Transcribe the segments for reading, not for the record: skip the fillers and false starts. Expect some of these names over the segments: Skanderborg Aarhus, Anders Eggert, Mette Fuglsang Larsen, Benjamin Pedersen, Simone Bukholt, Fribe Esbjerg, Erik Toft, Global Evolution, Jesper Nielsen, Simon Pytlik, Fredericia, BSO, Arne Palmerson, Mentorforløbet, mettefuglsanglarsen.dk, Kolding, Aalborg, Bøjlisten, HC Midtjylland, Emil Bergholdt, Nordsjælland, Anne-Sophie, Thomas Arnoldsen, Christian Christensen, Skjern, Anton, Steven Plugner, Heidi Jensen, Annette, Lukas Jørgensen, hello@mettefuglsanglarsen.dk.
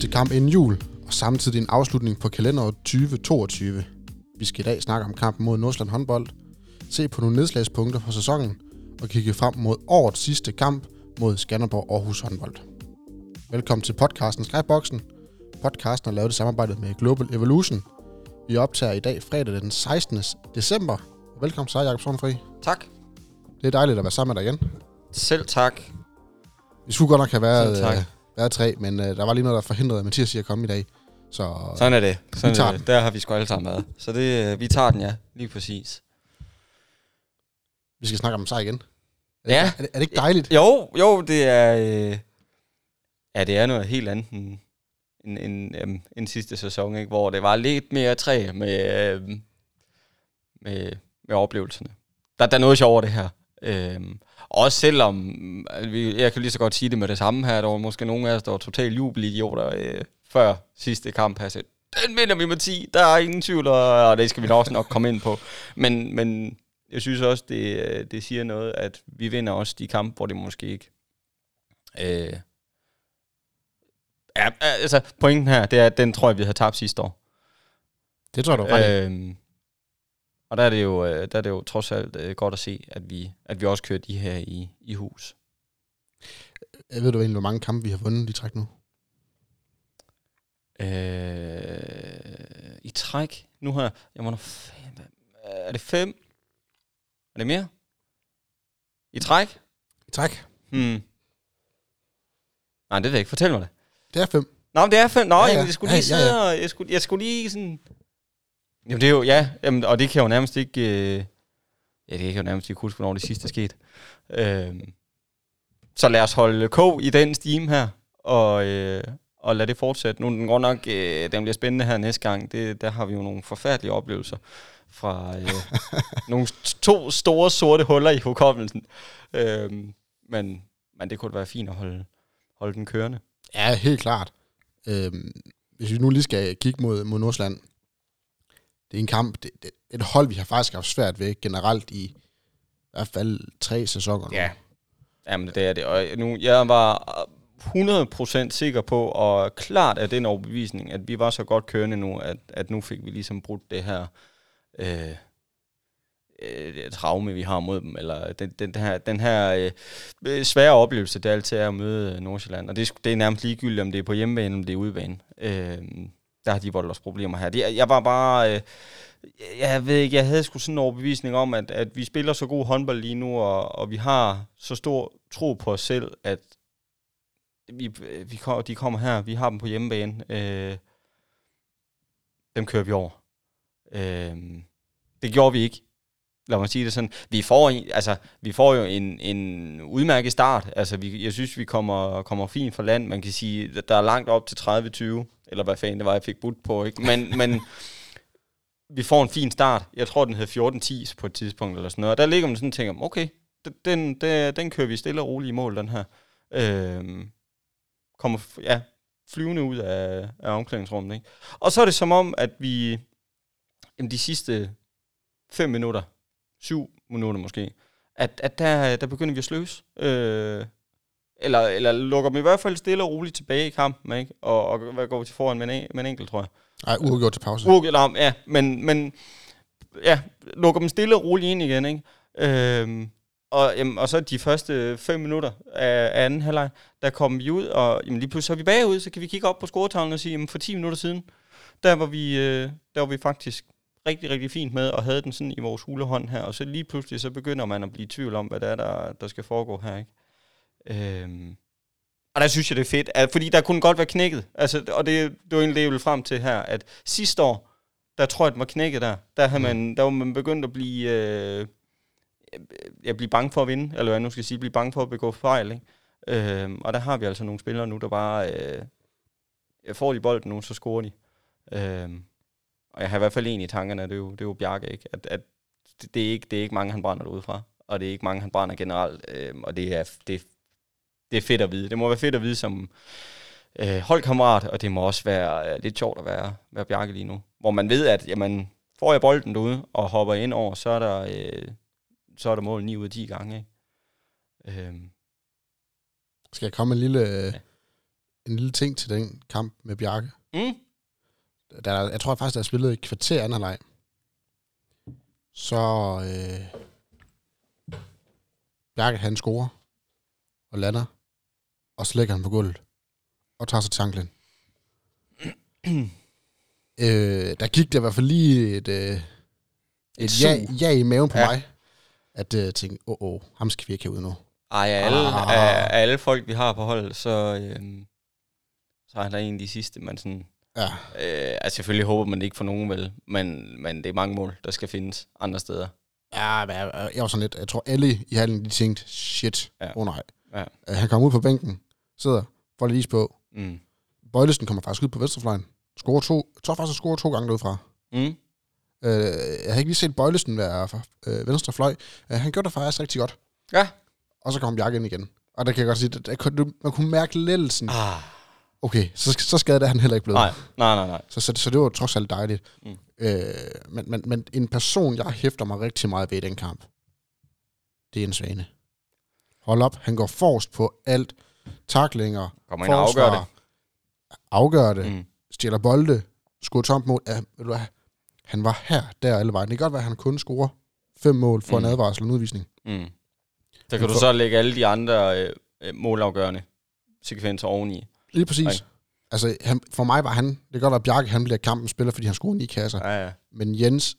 sidste kamp inden jul, og samtidig en afslutning på kalenderåret 2022. Vi skal i dag snakke om kampen mod Nordsjælland håndbold, se på nogle nedslagspunkter for sæsonen, og kigge frem mod årets sidste kamp mod Skanderborg Aarhus håndbold. Velkommen til podcasten Skrækboksen. Podcasten er lavet i samarbejde med Global Evolution. Vi optager i dag fredag den 16. december. Velkommen til dig, Jakob Sonfri. Tak. Det er dejligt at være sammen med dig igen. Selv tak. Vi skulle godt nok have været tre, men der var lige noget, der forhindrede Mathias i at komme i dag. Så sådan er det. Sådan er det. Der har vi sgu alle sammen været. Så det, vi tager den, ja. Lige præcis. Vi skal snakke om sejr igen. Er det ikke dejligt? Jo, det er... Ja, det er noget helt andet end sidste sæson, ikke? Hvor det var lidt mere træ med oplevelserne. Der er noget sjovt over det her. Også selvom, jeg kan lige så godt sige det med det samme her, der var måske nogle af os, der var totalt jubelidioter før sidste kamp her. Den vinder vi med 10, der er ingen tvivl, og det skal vi også nok komme ind på. Men jeg synes også, det siger noget, at vi vinder også de kampe, hvor det måske ikke... Ja, altså pointen her, det er, at den tror jeg, vi havde tabt sidste år. Det tror du faktisk. Og der er det jo trods alt godt at se, at vi også kører de her i hus. Jeg ved du egentlig, hvor mange kampe vi har vundet i træk nu? I træk? Nu har jeg må er det 5? Er det mere? I træk? I træk? Nej, det ved jeg ikke. Fortæl mig det. Det er 5. Nå, men det er 5. Nå, ja. Jeg skulle lige sidde og... Jeg skulle lige sådan... Jamen, det er jo... Ja, jamen, og det kan jo nærmest ikke... huske, hvornår det sidste skete. Så lad os holde kog i den stime her, og lad det fortsætte. Nu, den går nok... Den bliver spændende her næste gang. Der har vi jo nogle forfærdelige oplevelser fra nogle to store sorte huller i hukommelsen. Men det kunne være fint at holde den kørende. Ja, helt klart. Hvis vi nu lige skal kigge mod Nordsjælland, det er en kamp, det er et hold, vi har faktisk haft svært ved generelt i hvert fald 3 sæsoner. Ja, jamen det er det. Og nu, jeg var 100% sikker på, og klart af den overbevisning, at vi var så godt kørende nu, at nu fik vi ligesom brudt det her traume, vi har mod dem, eller den her svære oplevelse, det altid er at møde Nordsjælland, og det er nærmest ligegyldigt, om det er på hjemmebane, eller om det er udebane. Der har de voldt også problemer her. Jeg var bare... jeg ved ikke, jeg havde sgu sådan en overbevisning om, at vi spiller så god håndbold lige nu, og vi har så stor tro på os selv, at de kommer her, vi har dem på hjemmebane. Dem kører vi over. Det gjorde vi ikke. Lad mig sige det sådan. Vi får jo en udmærket start. Altså, jeg synes, vi kommer fint fra land. Man kan sige, at der er langt op til 30-20, eller hvad fanden det var, jeg fik budt på, ikke? Men vi får en fin start. Jeg tror, den hed 14-10 på et tidspunkt, eller sådan noget. Og der ligger man sådan og tænker, okay, den kører vi stille og roligt i mål, den her. Kommer flyvende ud af omklædningsrummet, ikke? Og så er det som om, at vi de sidste 5 minutter, 7 minutter måske, at der begynder vi at sløse. Eller lukker dem i hvert fald stille og roligt tilbage i kampen, ikke? Og hvad går vi til foran med en enkelt, tror jeg? Nej, uafgjort til pause. Men lukker dem stille og roligt ind igen, ikke? Og så de første 5 minutter af anden halvleg, der kom vi ud, og lige pludselig er vi bagud, så kan vi kigge op på scoretavlen og sige, for 10 minutter siden, der var vi faktisk rigtig, rigtig fint med, og havde den sådan i vores hulehånd her, og så lige pludselig, så begynder man at blive i tvivl om, hvad det er, der skal foregå her, ikke? Og der synes jeg, det er fedt, fordi der kunne godt være knækket, altså, og det var egentlig det, jeg ville frem til her, at sidste år, der tror jeg, den var knækket der var man begyndt at blive bange for at vinde, eller hvad jeg nu skal sige, blive bange for at begå fejl, ikke? Og der har vi altså nogle spillere nu, der bare får de bolden nu, så scorer de. Og jeg har i hvert fald en i tankerne, det er jo Bjarke, ikke? At det er ikke mange, han brænder derudefra, og det er ikke mange, han brænder generelt, og det er fedt at vide. Det må være fedt at vide som holdkammerat, og det må også være lidt sjovt at være Bjarke lige nu, hvor man ved, at jamen, får jeg bolden derude og hopper ind over, så er der mål 9 ud af 10 gange, ikke? Skal jeg komme med en lille en lille ting til den kamp med Bjarke. Mm. Der, jeg tror faktisk, der er spillet et kvarter anden halvleg. Så Bjarke, han scorer og lander, og så lægger han på gulvet og tager sig til anklen. Der gik der i hvert fald lige et ja i maven på mig, at tænke, ham skal vi ikke herude nu. Ej, alle folk, vi har på hold, så er han da en af de sidste, man sådan... Ja. Altså selvfølgelig håber man ikke for nogen vel, men det er mange mål, der skal findes andre steder. Ja, men jeg var sådan lidt, jeg tror alle i hallen, de tænkte, shit, nej. Ja. Han kommer ud på bænken, sidder, får lidt is på. Mm. Bøjlisten kommer faktisk ud på venstrefløjen. Scorer to, jeg tror faktisk, at scorer to gange derudfra. Mm. Jeg har ikke lige set Bøjlisten være venstrefløj. Han gjorde det faktisk rigtig godt. Ja. Og så kom Bjarke ind igen. Og der kan jeg godt sige, man kunne mærke lettelsen. Okay, så skadet er han heller ikke blevet. Nej. Så det var trods alt dejligt. Mm. Men en person, jeg hæfter mig rigtig meget ved i den kamp, det er en Svane. Hold op, han går forrest på alt. Tacklinger, forsvar, afgør det, stjæler bolde, scorer tomt mål. Ja, han var her, der alle vejen. Det kan godt være, at han kun scorer 5 mål for en advarsel og en udvisning. Mm. Der kan du så lægge alle de andre målafgørende sekvenser oveni. Lige præcis. Okay. Altså, for mig var han... Det kan godt være, at Bjarke han bliver kampens spiller, fordi han scorede 9 kasser. Ja. Men Jens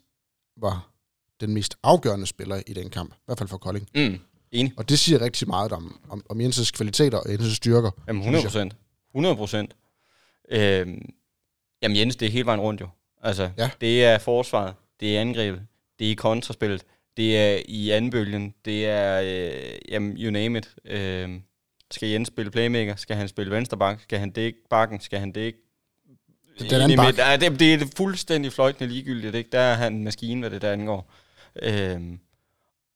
var den mest afgørende spiller i den kamp. I hvert fald for Kolding. Mm. Enig. Og det siger rigtig meget om Jens' kvaliteter og Jens' styrker. Jamen, 100%. 100%. Jamen, Jens, det er hele vejen rundt jo. Altså, det er forsvaret. Det er angrebet. Det er kontraspillet. Det er i andenbølgen. Det er... jamen, you name it. Skal Jens spille playmaker? Skal han spille venstreback? Skal han dække bakken? Skal han dække... Det er fuldstændig fløjtende ligegyldigt, ikke? Der er han en maskine, hvad det der angår.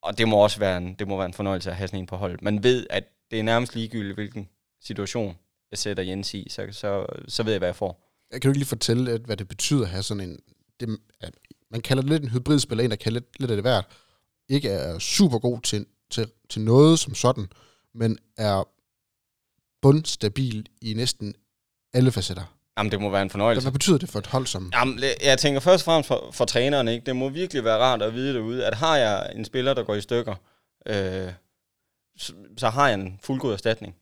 Og det må også være en fornøjelse at have sådan en på hold. Man ved, at det er nærmest ligegyldigt, hvilken situation jeg sætter Jens i, så ved jeg, hvad jeg får. Jeg kan jo ikke lige fortælle, hvad det betyder at have sådan en... Det, man kalder det lidt en hybridspiller, en, der kan lidt af det værd. Ikke er super god til noget som sådan, men er bundstabil i næsten alle facetter. Jamen, det må være en fornøjelse. Hvad betyder det for et hold som... Jamen, jeg tænker først og fremmest for træneren, ikke? Det må virkelig være rart at vide derude, at har jeg en spiller, der går i stykker, så har jeg en fuldgod erstatning.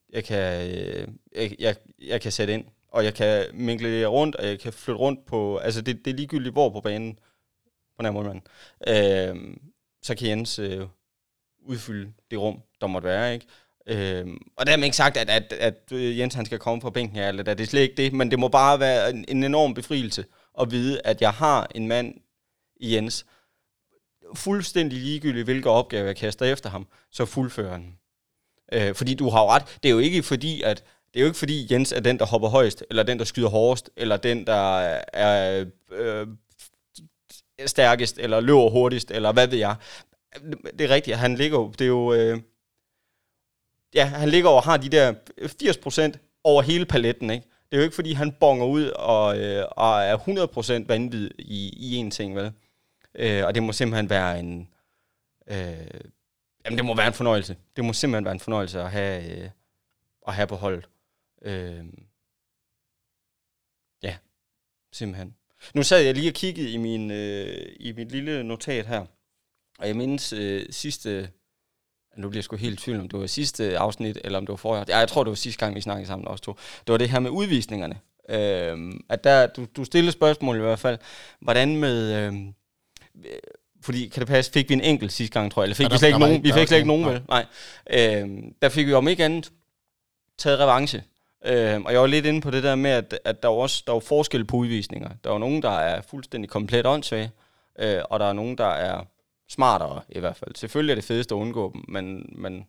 Jeg kan sætte ind, og jeg kan mingle rundt, og jeg kan flytte rundt på... Altså, det er ligegyldigt, hvor på banen, på nær målmanden. Så kan Jens udfylde det rum, der måtte være, ikke? Og dermed ikke sagt, at Jens han skal komme fra bænken her, eller det er slet ikke det, men det må bare være en enorm befrielse at vide, at jeg har en mand i Jens, fuldstændig ligegyldigt, hvilke opgaver jeg kaster efter ham, så fuldfører han. Fordi du har jo ret, det er jo ikke fordi Jens er den, der hopper højst, eller den, der skyder hårdest, eller den, der er stærkest, eller løber hurtigst, eller hvad ved jeg. Det er rigtigt, han ligger jo, det er jo... Ja, han ligger og har de der 80% over hele paletten, ikke? Det er jo ikke, fordi han bonger ud og er 100% vanvid i én ting, vel? Og det må simpelthen være en... jamen, det må være en fornøjelse. Det må simpelthen være en fornøjelse at have på holdet. Ja, simpelthen. Nu sad jeg lige og kiggede i mit lille notat her, og jeg mindes sidste... Nu bliver jeg sgu helt i tvivl, om det var sidste afsnit, eller om det var forrige. Ja, jeg tror, det var sidste gang, vi snakkede sammen også to. Det var det her med udvisningerne. At der, du stillede spørgsmål i hvert fald. Hvordan med... fordi, kan det passe, fik vi en enkelt sidste gang, tror jeg. Eller fik vi slet ikke nogen? Vi fik slet ikke nogen, vel? Nej. Der fik vi om ikke andet taget revanche. Og jeg var lidt inde på det der med, at der var forskel på udvisninger. Der var nogen, der er fuldstændig komplet åndssvage, og der er nogen, der er... smartere i hvert fald. Selvfølgelig er det fedeste at undgå dem, men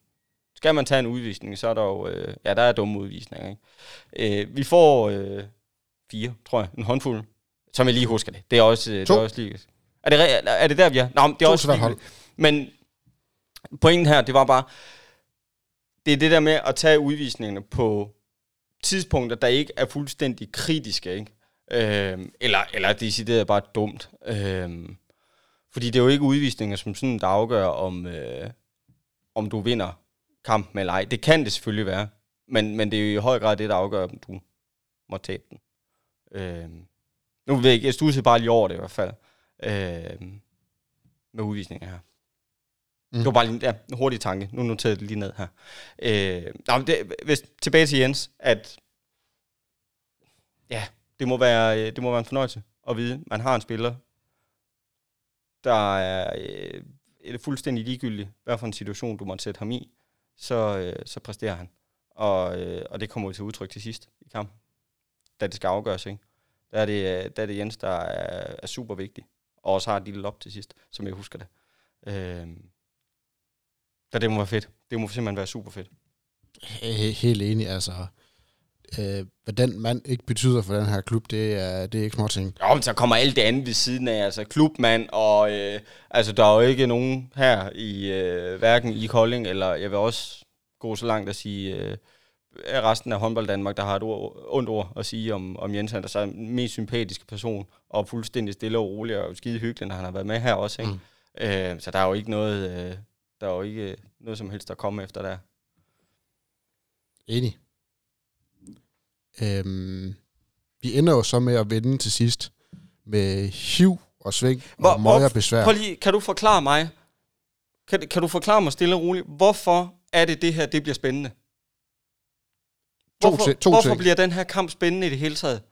skal man tage en udvisning, så er der jo... der er dumme udvisninger, ikke? Vi får 4, tror jeg. En håndfuld. Som jeg lige husker det. Det er også... Det er også lige... Er det der, vi er? Nå, men det er også lige... Men pointen her, det var bare... Det er det der med at tage udvisningerne på tidspunkter, der ikke er fuldstændig kritiske, ikke? Eller decideret bare dumt. Fordi det er jo ikke udvisninger, som sådan, der afgør, om du vinder kampen eller ej. Det kan det selvfølgelig være, men det er jo i høj grad det, der afgør, om du måtte tabe den. Nu vil jeg ikke, jeg studser bare lige over det i hvert fald, med udvisninger her. Mm. Det var bare lige en hurtig tanke. Nu noterede det lige ned her. Tilbage til Jens, at ja, det må være en fornøjelse at vide, man har en spiller, der er fuldstændig ligegyldig, hvad for en situation du måtte sætte ham i, så præsterer han. Og det kommer jo til udtryk til sidst i kampen, da det skal afgøres, ikke? Der er det Jens, der er super vigtig, og også har et lille op til sidst, som jeg husker det. Det må være fedt. Det må simpelthen være super fedt. Helt enig, altså. Hvad den mand ikke betyder for den her klub, det er ikke småting. Jo, men så kommer alt det andet ved siden af, altså klubmand, og altså, der er jo ikke nogen her i hverken i Kolding, eller jeg vil også gå så langt at sige, resten af håndbold Danmark, der har et ondt ord at sige om Jens, han er så den mest sympatiske person, og fuldstændig stille og rolig, og skide hyggelig, når han har været med her også, ikke? Mm. Så der er jo ikke noget... Der er jo ikke noget som helst at komme efter der. Enig. Vi ender jo så med at vinde til sidst med hiv og sving og møg og besvær. Kan du forklare mig? Kan du forklare mig stille og roligt, hvorfor er det her, det bliver spændende? Hvorfor bliver den her kamp spændende i det hele taget?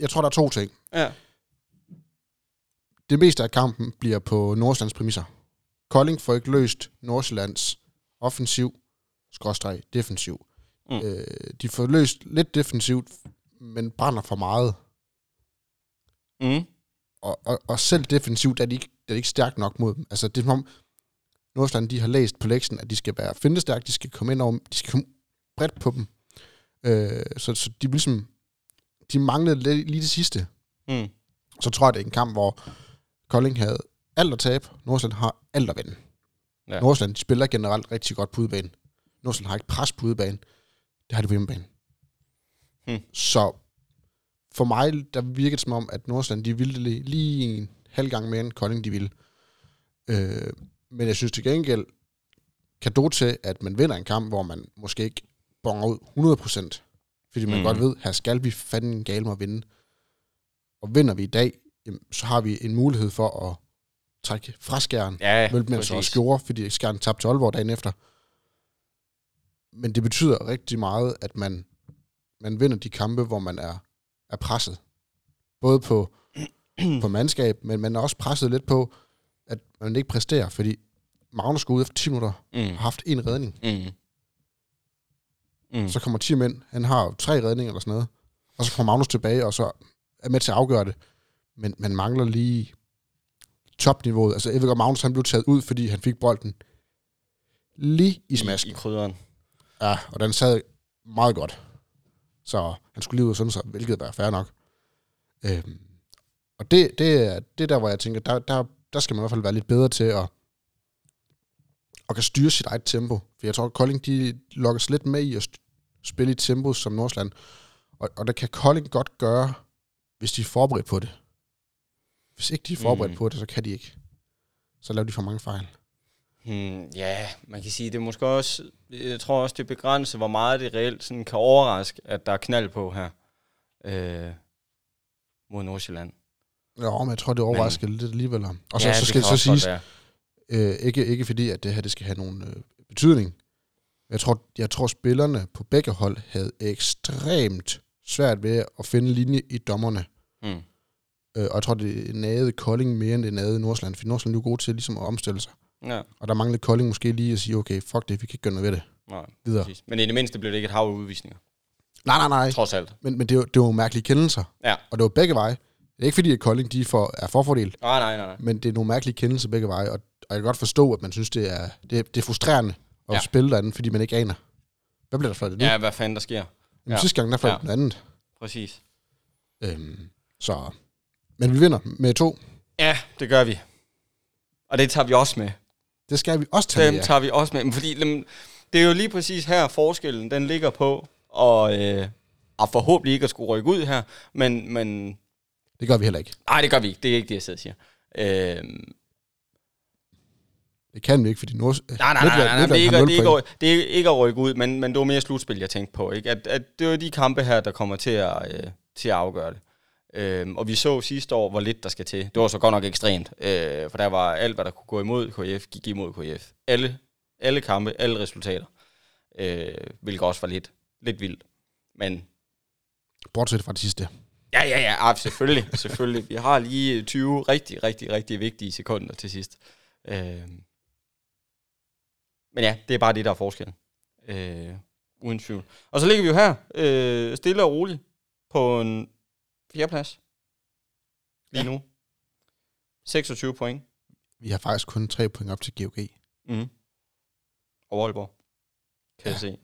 Jeg tror, der er to ting. Ja. Det meste af kampen bliver på Nordsjællands præmisser. Kolding får ikke løst Nordsjællands offensiv/defensiv. Mm. De får løst lidt defensivt, men brænder for meget. Mm. Og selv defensivt er de ikke stærkt nok mod dem. Altså, det er som om Nordsjælland, de har læst på lektionen, at de skal være fintestærke, de skal komme ind over, de skal komme bredt på dem. Så de ligesom, de manglede lige det sidste. Mm. Så tror jeg, det er en kamp, hvor Kolding havde alt at tabe. Nordsjælland har alt at vinde. Ja. Nordsjælland, de spiller generelt rigtig godt på udebane. Nordsjælland har ikke pres på udebane. Det har de på hjemmebane. Hmm. Så for mig, der virkede som om, at Nordsjælland, de ville lige en halv gang mere, end Kolding, de ville. Men jeg synes til gengæld, cadeau til, at man vinder en kamp, hvor man måske ikke bonger ud 100%. Fordi man godt ved, her skal vi fanden gale med at vinde. Og vinder vi i dag, så har vi en mulighed for at trække fra Skjern, mens så også gjorde, fordi Skjern tabte til Aalborg dagen efter. Men det betyder rigtig meget, at man vinder de kampe, hvor man er presset. Både på mandskab, men man er også presset lidt på, at man ikke præsterer, fordi Magnus går ud efter 10 minutter og har haft en redning. Mm. Så kommer 10 mænd, han har jo 3 redninger eller sådan noget, og så kommer Magnus tilbage, og så er med til at afgøre det, men man mangler lige topniveauet. Altså, jeg ved godt, Magnus, han blev taget ud, fordi han fik bolden lige i smasken. I krydderen. Ja, og den sad meget godt. Så han skulle lige ud og sunde sig, hvilket var fair nok. Og det er der, hvor jeg tænker, der skal man i hvert fald være lidt bedre til at kan styre sit eget tempo. For jeg tror, at Kolding, de lukkes lidt med i at spille i tempo som Nordsjælland. Og der kan Kolding godt gøre, hvis de er forberedt på det. Hvis ikke de er forberedt på det, så kan de ikke. Så laver de for mange fejl. Ja, man kan sige, det er måske også, jeg tror også, det begrænser, hvor meget det reelt sådan kan overraske, at der er knald på her mod Nordsjælland. Ja, men jeg tror, det overrasker lidt alligevel. Og så, ja, så skal det så siges, ikke fordi, at det her det skal have nogen betydning. Jeg tror, spillerne på begge hold havde ekstremt svært ved at finde linje i dommerne. Og jeg tror, det nagede Kolding mere, end det nagede Nordsjælland. For Nordsjælland er jo god til ligesom at omstille sig. Ja. Og der manglede Kolding måske lige at sige, okay, fuck det, vi kan ikke gøre noget ved det. Nej, videre. Præcis. Men i det mindste blev det ikke et hav af udvisninger. Nej. Trods alt. Men det var jo mærkelige kendelser. Ja. Og det var begge veje. Det er ikke fordi, at Kolding de er forfordelt. Nej. Men det er nogle mærkelige kendelser begge veje. Og jeg kan godt forstå, at man synes, det er frustrerende at spille derinde, fordi man ikke aner. Hvad bliver der fløjtet nu? Ja, hvad fanden der sker? Jamen, sidste gang, der fløjtede den andet. Præcis. Men vi vinder med 2. Ja, det gør vi. Og det tager vi også med. Det skal vi også tage med. Dem tager vi også med. Fordi det er jo lige præcis her, forskellen den ligger på. Og forhåbentlig ikke at skulle rykke ud her. Men det gør vi heller ikke. Nej, det gør vi ikke. Det er ikke det, jeg sidder og siger. Det kan vi ikke, fordi det er ikke at rykke ud, men det var mere slutspil, jeg tænkte på. Ikke? At det var de kampe her, der kommer til at afgøre det. Og vi så sidste år, hvor lidt der skal til. Det var så godt nok ekstremt, for der var alt, hvad der kunne gå imod KF, gik imod KF. Alle kampe, alle resultater, hvilket også var lidt vildt. Men bortset fra det sidste. Ja, selvfølgelig. Selvfølgelig. Vi har lige 20 rigtig, rigtig, rigtig vigtige sekunder til sidst. Men ja, det er bare det, der er forskellen. Uden tvivl. Og så ligger vi jo her, stille og roligt, på en 4. plads. Lige nu. 26 point. Vi har faktisk kun 3 point op til GOG. Mhm. Og Aalborg. Kan jeg se.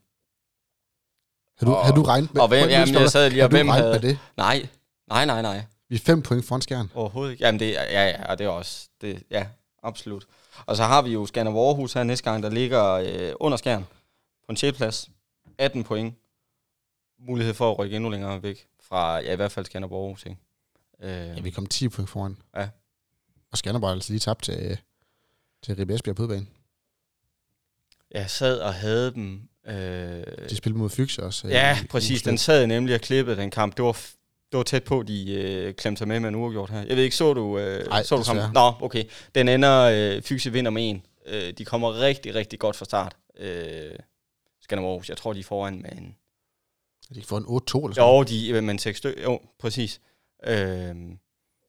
Har du regnet med? Og hvem, jamen, jeg sad lige, og hvem havde det? Nej. Vi er 5 point foran Skjern. Overhovedet ikke. Jamen, det er også... Det, ja, absolut. Og så har vi jo Skanderborg Aarhus her næste gang, der ligger under Skjern på en 6. plads. 18 point. Mulighed for at rykke endnu længere væk fra, ja, i hvert fald Skanderborg Aarhus, ikke? Ja, vi kom 10 point foran. Ja. Og Skanderborg altså lige tabt til Ribe-Esbjerg på udebane. Jeg sad og havde dem... de spillede mod Fyks også. Ja, præcis. Den sad nemlig og klippede den kamp. Det var tæt på, de klemte sig med en uafgjort her. Jeg ved ikke, så du... Nej, så du kampen? Nå, okay. Den ender... Fyks vinder med 1. De kommer rigtig, rigtig godt fra start. Skanderborg Aarhus. Jeg tror, de er foran med en... De får en 8-2 eller sådan noget? Jo, men 6 stykker. Jo, præcis.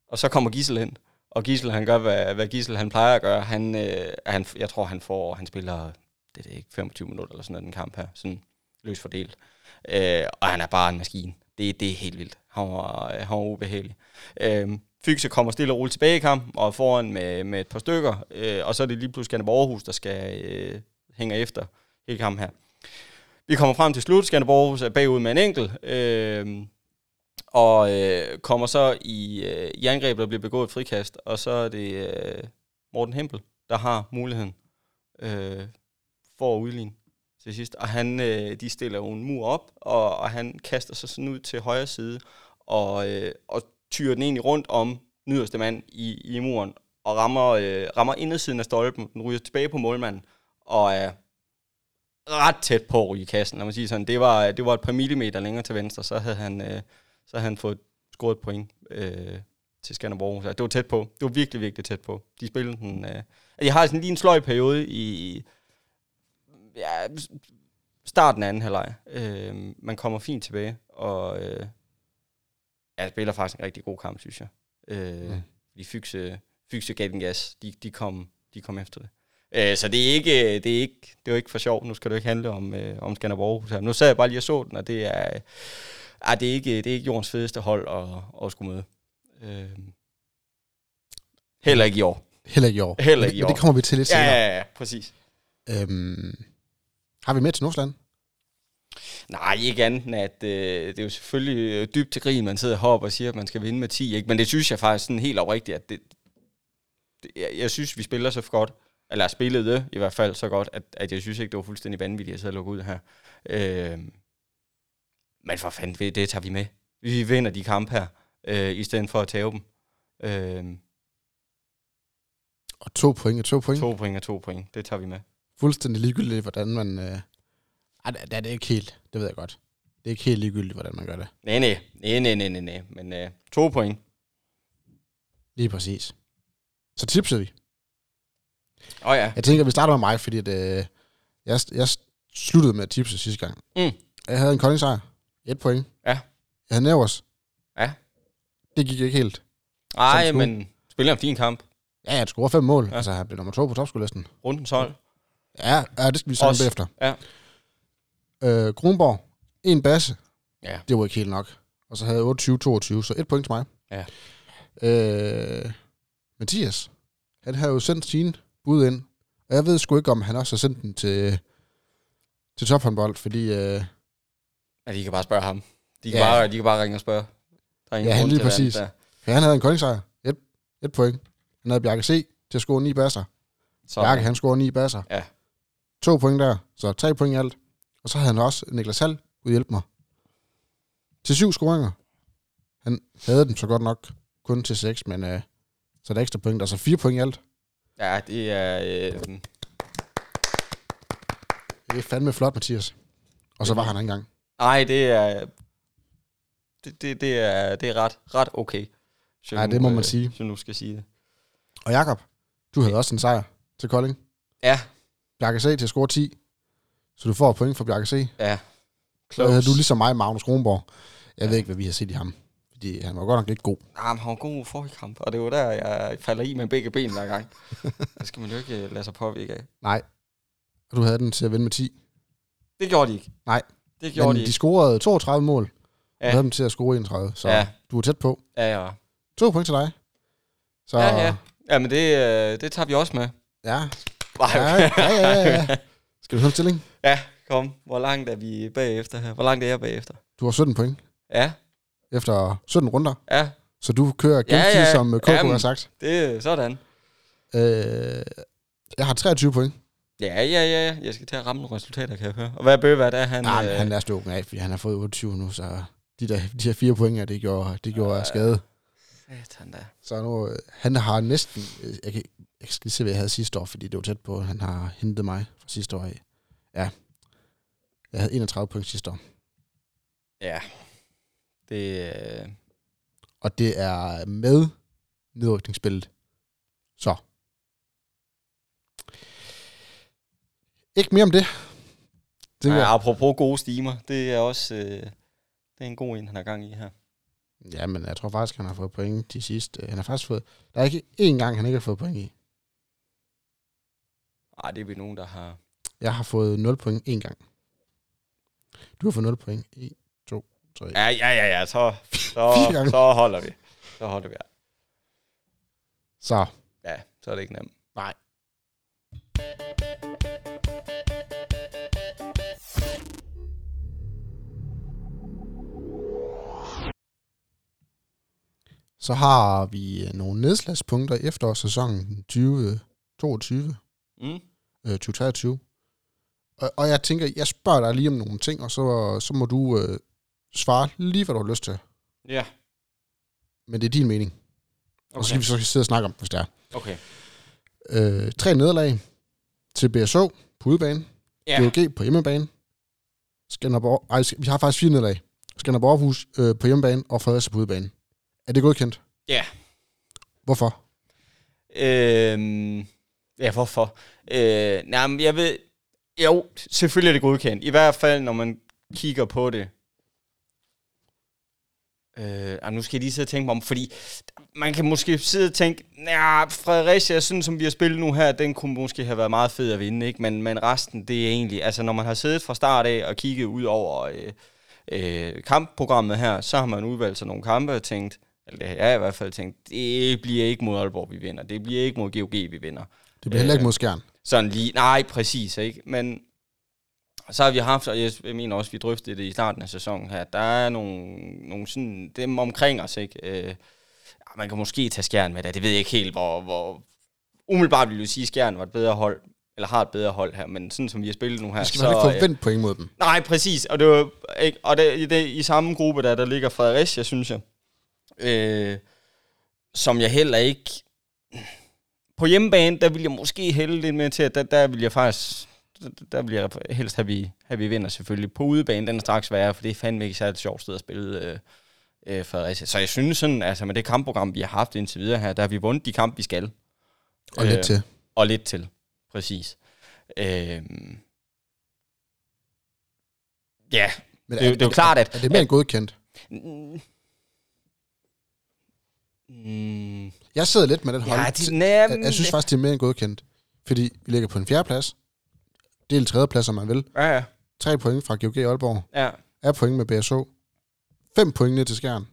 Og så kommer Gissel ind. Og Gissel, han gør, hvad Gissel han plejer at gøre. Han, jeg tror, han får... Han spiller... Det er ikke 25 minutter eller sådan noget, den kamp her. Sådan løs fordelt. Og han er bare en maskine. Det er helt vildt. Han var ubehagelig. Fyxe kommer stille og roligt tilbage i kamp, og foran med et par stykker. Og så er det lige pludselig Skanderborg Aarhus, der skal hænge efter hele kampen her. Vi kommer frem til slut. Skanderborg Aarhus er bagud med en enkelt. Og kommer så i angrebet og bliver begået et frikast. Og så er det Morten Hempel, der har muligheden. For at udligne til sidst, og han, de stiller en mur op, og han kaster sig sådan ud til højre side, og tyrer den egentlig rundt om yderste mand i muren, og rammer indersiden af stolpen, den ryger tilbage på målmanden, og er ret tæt på at ryge kassen, når man siger sådan, det var et par millimeter længere til venstre, så havde han fået scoret et point til Skanderborg. Så det var tæt på, det var virkelig, virkelig tæt på. De spillede den, de har sådan lige en sløj periode i ja, starten af anden halvleg. Man kommer fint tilbage, og jeg spiller faktisk en rigtig god kamp, synes jeg. De Fyxe gav den gas. De kom efter det. Så det er ikke for sjovt. Nu skal det ikke handle om Skanderborg her. Nu sad jeg bare lige og så den, og det er ikke jordens fedeste hold at skulle møde. Heller ikke i år. Heller ikke i år. Men det kommer vi til lidt senere. Ja, præcis. Har vi med til Nordsjælland? Nej, ikke andet at det er jo selvfølgelig dybt til grin, man sidder og hopper og siger, at man skal vinde med 10, ikke? Men det synes jeg faktisk sådan helt oprigtigt, at jeg synes, vi spiller så godt, eller spillede det i hvert fald så godt, at jeg synes ikke, det var fuldstændig vanvittigt, at sidde og lukke ud her. Men for fanden, det tager vi med. Vi vinder de kampe her, i stedet for at tabe dem. Og 2 point. 2 point. Det tager vi med. Fuldstændig ligegyldigt, hvordan man... det er ikke helt... Det ved jeg godt. Det er ikke helt ligegyldigt, hvordan man gør det. Nej. Men 2 point. Lige præcis. Så tipsede vi. Ja. Jeg tænker, vi starter med mig, fordi jeg sluttede med at tipse sidste gang. Mm. Jeg havde en Kolding-sejr. 1 point. Ja. Jeg havde Nævers. Ja. Det gik ikke helt. Nej, men spiller om din kamp. Ja, jeg scorede 5 mål. Ja. Altså, han blev nummer 2 på topskolelisten. Runden 12. Ja, det skal vi sammen efter. Ja. Kronborg, 1 basse. Ja. Det var ikke helt nok. Og så havde jeg 28-22, så 1 point til mig. Ja. Mathias, han havde jo sendt sine bud ind. Og jeg ved sgu ikke, om han også har sendt den til tophåndbold, fordi... Ja, de kan bare spørge ham. De kan bare ringe og spørge. Der er ingen grund lige til præcis. Ja, han havde en koldingssejr. 1 point. Han havde Bjarke C. til at score 9 basser. Bjarke, han scorer 9 basser. Ja. 2 point der, så 3 point i alt. Og så havde han også Niklas Hall kunne hjælpe mig til 7 scoringer. Han havde dem så godt nok kun til 6, men så er der ekstra point, der så 4 point i alt. Ja, det er... Det er fandme flot, Mathias. Og så var han engang. Nej, det er... Det er ret okay. Nej, det må man sige. Så nu skal jeg sige det. Og Jakob, du havde også en sejr til Kolding. Ja. Bjarke C til at score 10. Så du får et point for Bjarke C. Ja. Close. Du ligesom mig, Magnus Kronborg. Jeg ved ikke, hvad vi har set i ham. Fordi han var godt nok lidt god. Nej, men han var god for i kamp. Og det var der, jeg falder i med begge ben hver gang. Det skal man jo ikke lade sig påvirke af. Nej. Og du havde den til at vinde med 10. Det gjorde de ikke. Nej. Det gjorde de ikke. De scorede 32 mål. Ja. Og havde dem til at score 31. Så du var tæt på. Ja. 2 point til dig. Så... Ja. Jamen, det tager vi også med. Ja. Ja. Skal du have en stilling? Ja, kom. Hvor langt er vi bagefter her? Hvor langt er jeg bagefter? Du har 17 point. Ja. Efter 17 runder. Ja. Så du kører gennemtid, som Koko har sagt. Det er sådan. Jeg har 23 point. Ja. Jeg skal til at ramme nogle resultater, kan jeg høre. Og hvad Bøvert er han? Nej, han er stået af, fordi han har fået 28 nu, så de her 4 point, det gjorde skade. Satan da. Så nu, han har næsten... Jeg skal lige se, hvad jeg havde sidste år, fordi det var tæt på, han har hentet mig fra sidste år af. Ja. Jeg havde 31 point sidste år. Ja. Det... Og det er med nedrykningsspillet. Så. Ikke mere om det. Nej, apropos gode stimer. Det er også det er en god en, han har gang i her. Ja, men jeg tror faktisk, han har fået point de sidste. Han har faktisk fået... Der er ikke én gang, han ikke har fået point i. Ej, det er vi nogen, der har... Jeg har fået 0 point én gang. Du har fået 0 point. 1, 2, 3... Ja. Så holder vi. Så. Ja, så er det ikke nemt. Nej. Så har vi nogle nedslagspunkter efter sæsonen 2022. 2023. Og jeg tænker, jeg spørger dig lige om nogle ting, og så må du svare lige, hvad du har lyst til. Ja. Men det er din mening. Okay. Og så skal vi sidde og snakke om, hvis det er. Okay. 3 nederlag til BSO på udebane. Ja. GOG på hjemmebane. Skanderborg... Ej, vi har faktisk 4 nederlag. Skanderborg Aarhus på hjemmebane og Fredericia på udebane. Er det godkendt? Ja. Hvorfor? Hvorfor? Men jeg ved... Jo, selvfølgelig er det godkendt. I hvert fald, når man kigger på det. Nu skal jeg lige sidde og tænke mig om, fordi man kan måske sidde og tænke, Fredericia, sådan som vi har spillet nu her, den kunne måske have været meget fed at vinde, ikke? Men resten, det er egentlig... Altså, når man har siddet fra start af og kigget ud over kampprogrammet her, så har man udvalgt sig nogle kampe og tænkt... Eller det har jeg i hvert fald tænkt, det bliver ikke mod Aalborg, vi vinder. Det bliver ikke mod GOG, vi vinder. Det bliver heller ikke mod Skjern. Sådan lige, nej, præcis, ikke? Men så har vi haft, og jeg mener også, vi drøftede det i starten af sæsonen her, der er nogle sådan, dem omkring os, ikke? Man kan måske tage Skjern med det, det ved jeg ikke helt, hvor umiddelbart vil jeg sige, Skjern var et bedre hold, eller har et bedre hold her, men sådan som vi har spillet nu her... Skal man ikke forvente point mod dem? Nej, præcis, og det var, ikke? Og det i samme gruppe, der ligger Fredericia, synes jeg, som jeg heller ikke... På hjemmebane, der vil jeg måske hælde lidt mere til, at der vil jeg faktisk... Der vil jeg helst have vi vinder, selvfølgelig. På udebane, den er straks værre, for det er fandme ikke særligt sjovt sted at spille Fredericia. Så jeg synes sådan, altså med det kampprogram, vi har haft indtil videre her, der har vi vundet de kamp, vi skal. Og lidt til. Og lidt til, præcis. Ja, men det er jo klart, at... Er det mere end godkendt? Jeg sidder lidt med den hold. Jeg synes faktisk, det er mere end godkendt. Fordi vi ligger på en 4. plads. Del 3. plads, om man vil. Ja. 3 point fra GOG Aalborg. Ja. 8 point med BSO. 5 point ned til Skjern.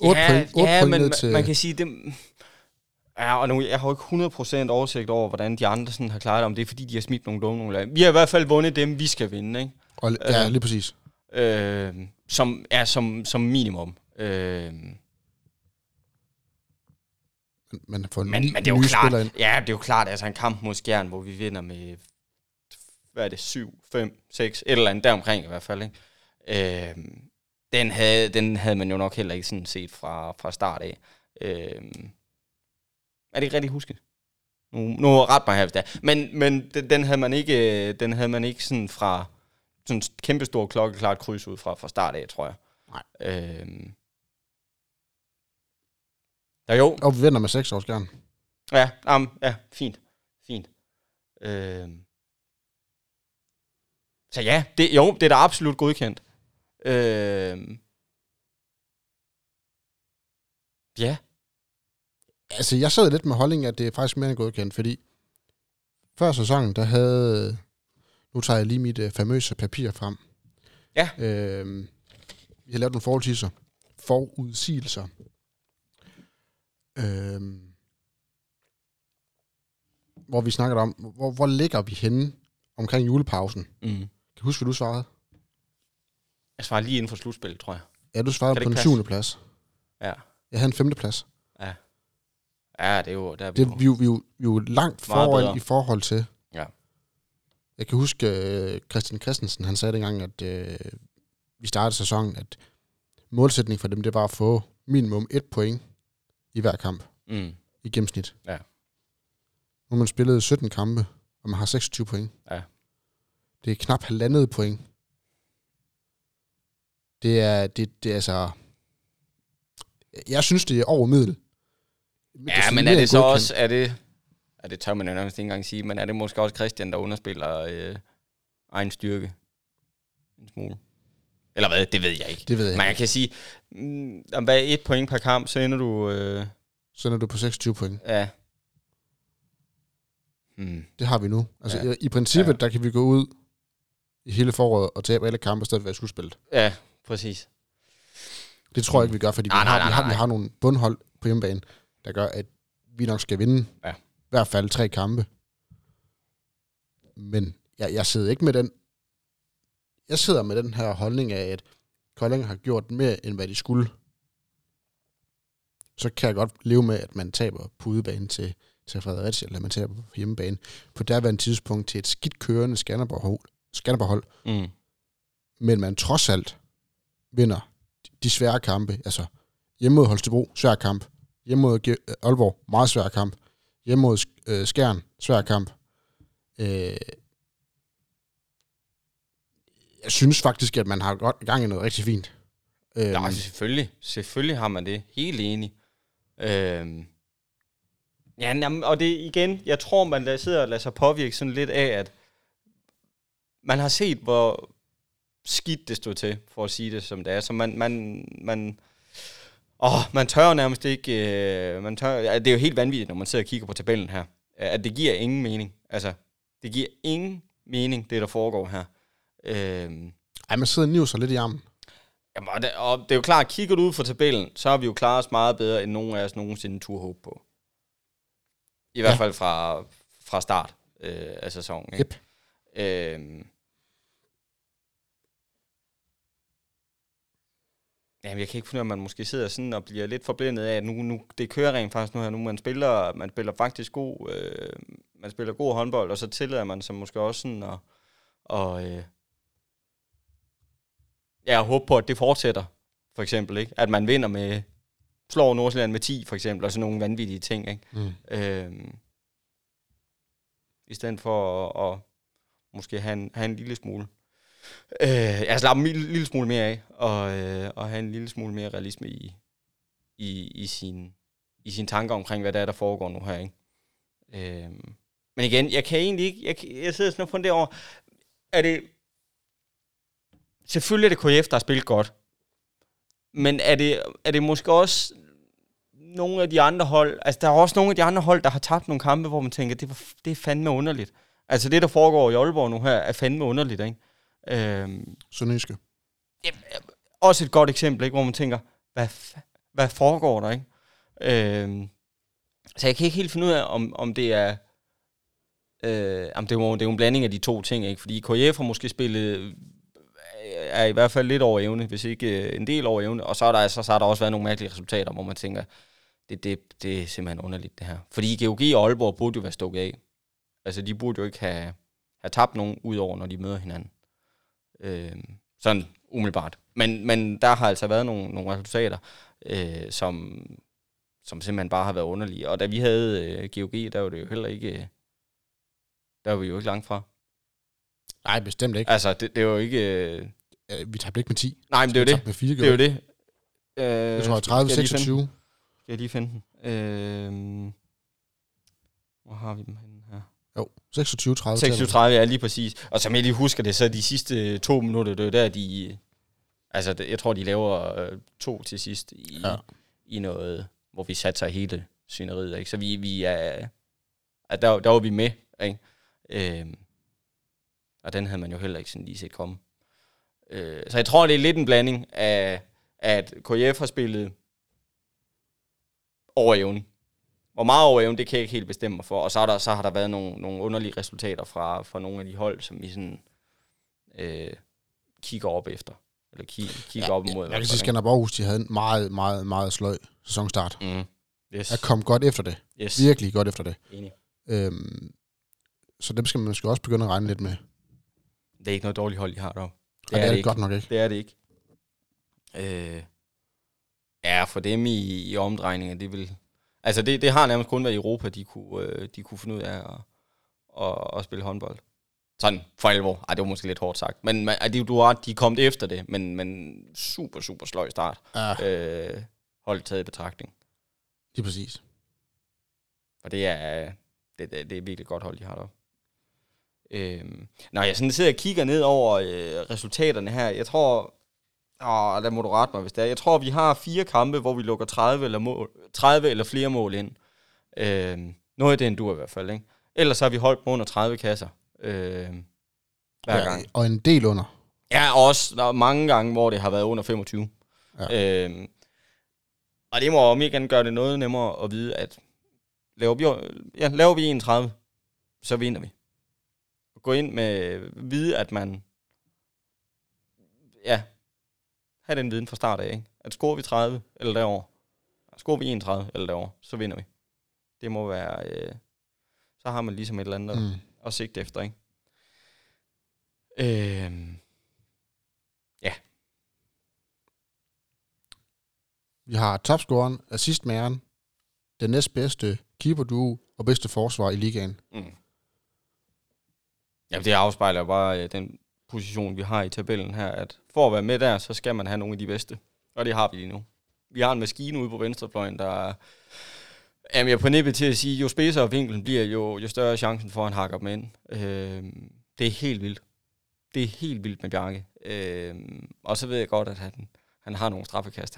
8 point, 8 point ned til... man kan sige, det... Ja, og nu, jeg har jo ikke 100% oversigt over, hvordan de andre sådan har klaret det, om det er, fordi de har smidt nogle dumme nogle lag. Vi har i hvert fald vundet dem, vi skal vinde, ikke? Og, ja, lige præcis. Som er som minimum. Men det er jo klart, altså en kamp mod Skjern, hvor vi vinder med, hvad er det, 7, 5, 6, et eller andet deromkring i hvert fald, ikke? Den havde man jo nok heller ikke sådan set fra start af. Er det ikke rigtig husket? Nu ret mig her, hvis det er. Men den havde man ikke, sådan fra sådan et kæmpestor klokkeklart kryds ud fra start af, tror jeg. Nej. Ja, jo. Og vi vender med 6 år, Skjern. Ja, ja, fint. Så ja, det er da absolut godkendt. Ja. Altså, jeg sad lidt med holdning, at det er faktisk mere end godkendt, fordi før sæsonen, der havde... Nu tager jeg lige mit famøse papir frem. Ja. Jeg har lavet nogle forudsigelser. Hvor vi snakker om, hvor ligger vi henne omkring julepausen? Mm. Kan du huske, hvad du svarede? Jeg svarede lige inden for slutspillet, tror jeg. Ja, du svarede på den 7. plads. Ja. Jeg havde en 5. plads. Ja. Ja, det er jo... Der er det, vi er jo langt foran bedre. I forhold til... Ja. Jeg kan huske, Christian Christensen, han sagde dengang, at vi startede sæsonen, at målsætningen for dem, det var at få minimum 1 point i hver kamp. Mm. I gennemsnit. Ja. Nu man spillede 17 kampe, og man har 26 point. Ja. Det er knap 1,5 point. Det er altså... Jeg synes, det er over middel. Ja, men er det så også... Er det tør man jo nærmest ikke engang sige, men er det måske også Christian, der underspiller egen styrke? En smule. Eller hvad? Det ved jeg ikke. Det ved jeg ikke. Men jeg kan sige, om hvad 1 point per kamp, så ender du... Så ender du på 26 point. Ja. Mm. Det har vi nu. Altså, ja. I princippet, ja. Der kan vi gå ud i hele foråret og tabe alle kampe, i stedet for at være slutspillet. Ja, præcis. Det tror jeg ikke, vi gør, fordi vi har nogle bundhold på hjemmebane, der gør, at vi nok skal vinde i hvert fald 3 kampe. Men jeg sidder ikke med den. Jeg sidder med den her holdning af, at Kolding har gjort mere, end hvad de skulle. Så kan jeg godt leve med, at man taber på udebanen til Fredericia, eller man taber på hjemmebane, på derværende tidspunkt til et skidt kørende Skanderborg-hold. Mm. Men man trods alt vinder de svære kampe, altså hjemme mod Holstebro, svær kamp, hjemme mod Aalborg, meget svær kamp, hjemme mod Skjern, svær kamp. Jeg synes faktisk, at man har godt gang i noget rigtig fint. Nej, selvfølgelig. Selvfølgelig har man det. Helt enig. Ja, og det igen, jeg tror, man sidder og lader sig påvirke sådan lidt af, at man har set, hvor skidt det stod til, for at sige det, som det er. Så man tør nærmest ikke... det er jo helt vanvittigt, når man sidder og kigger på tabellen her, at det giver ingen mening. Altså, det giver ingen mening, det der foregår her. Ej, man sidder og niver lidt i armen. Jamen, og det er jo klart, at kigger du ud fra tabellen, så har vi jo klaret os meget bedre, end nogen af os nogensinde turde håbe på. I hvert fald fra start af sæsonen. Ikke? Yep. Jamen, jeg kan ikke finde, at man måske sidder sådan og bliver lidt forblændet af, at nu det kører rent faktisk nu her. Nu man spiller faktisk god, man spiller god håndbold, og så tillader man sig måske også sådan og håbe på, at det fortsætter, for eksempel, ikke? At man vinder med... slår Nordsjælland med 10, for eksempel, og sådan nogle vanvittige ting, ikke? Mm. I stedet for at måske have en lille smule... jeg slapper en lille smule mere af, og have en lille smule mere realisme i sine tanker omkring, hvad der foregår nu her, ikke? Men igen, jeg kan egentlig ikke... Jeg sidder sådan og funderer over, er det... Selvfølgelig er det KF, der har spillet godt, men er det måske også nogle af de andre hold... Altså, der er også nogle af de andre hold, der har tabt nogle kampe, hvor man tænker, det er fandme underligt. Altså, det, der foregår i Aalborg nu her, er fandme underligt, ikke? Sønderjyske. Også et godt eksempel, ikke? Hvor man tænker, hvad foregår der, ikke? Så jeg kan ikke helt finde ud af, om det er... det er jo en blanding af de to ting, ikke? Fordi KF har måske spillet... er i hvert fald lidt over evne, hvis ikke en del over evne. Og så har der også været nogle mærkelige resultater, hvor man tænker, det er simpelthen underligt, det her. Fordi GOG og Aalborg burde jo være stukket af. Altså, de burde jo ikke have tabt nogen udover, når de møder hinanden. Sådan umiddelbart. Men der har altså været nogle resultater, som, som simpelthen bare har været underlige. Og da vi havde GOG, der var det jo heller ikke... Der var vi jo ikke langt fra. Nej, bestemt ikke. Altså, det var jo ikke... Vi tabte ikke med 10. Nej, men det er jo det. Det er jo det. Jeg tror, 30-26. Skal jeg lige finde den? Hvor har vi dem henne her? Jo, 26-30. 26-30, ja, lige præcis. Og som jeg lige husker det, så de sidste 2 minutter, det er der, de... Altså, jeg tror, de laver 2 til sidst i noget, hvor vi satte sig hele syneriet, ikke? Så vi er... Der var vi med, ikke? Og den havde man jo heller ikke sådan lige set komme. Så jeg tror, det er lidt en blanding af, at KF har spillet over evnen. Hvor meget over evnen, det kan jeg ikke helt bestemme mig for. Og så har der været nogle underlige resultater fra nogle af de hold, som vi sådan kigger op efter. Eller kigger op imod. Jeg kan sige, Skanderborg Aarhus, de havde en meget, meget, meget sløj sæsonstart. Mm. Yes. Jeg kom godt efter det. Yes. Virkelig godt efter det. Enig. Så dem skal man måske også begynde at regne lidt med. Det er ikke noget dårligt hold, de har dog. Det er det godt nok ikke. Det er det ikke. Ja, for dem i omdrejninger, det vil... Altså, det har nærmest kun været i Europa, de kunne finde ud af at spille håndbold. Sådan, for alvor. Ej, det var måske lidt hårdt sagt. Men du har ret, de er kommet efter det, men super, super sløj start. Holdet taget i betragtning. Det er præcis. Og det er virkelig godt hold, de har deroppe. Når jeg sådan sidder og kigger ned over resultaterne her, jeg tror... der må du rette mig, hvis det er. Jeg tror, vi har 4 kampe, hvor vi lukker 30 eller flere mål ind. Noget af det endur i hvert fald, ikke? Ellers har vi holdt på under 30 kasser hver gang. Og en del under. Ja, også. Der er mange gange, hvor det har været under 25. Ja. Og det må om igen gøre det noget nemmere at vide, at laver vi 31, så vinder vi. Gå ind med vide, at man... Ja... Har den viden fra start af, ikke? At scorer vi 30 eller derovre, scorer vi 31 eller derovre, så vinder vi. Det må være... så har man ligesom et eller andet at sigte efter, ikke? Ja. Vi har topscoren, assistmageren, den næstbedste keeperduo og bedste forsvar i ligaen. Mm. Jamen, det afspejler bare den... position, vi har i tabellen her, at for at være med der, så skal man have nogle af de bedste. Og det har vi lige nu. Vi har en maskine ude på venstrefløjen, der er på nippet til at sige, jo spidsere vinklen bliver, jo større chancen for, at han hakker dem ind. Det er helt vildt. Det er helt vildt med Bjarke. Og så ved jeg godt, at han har nogle straffekast,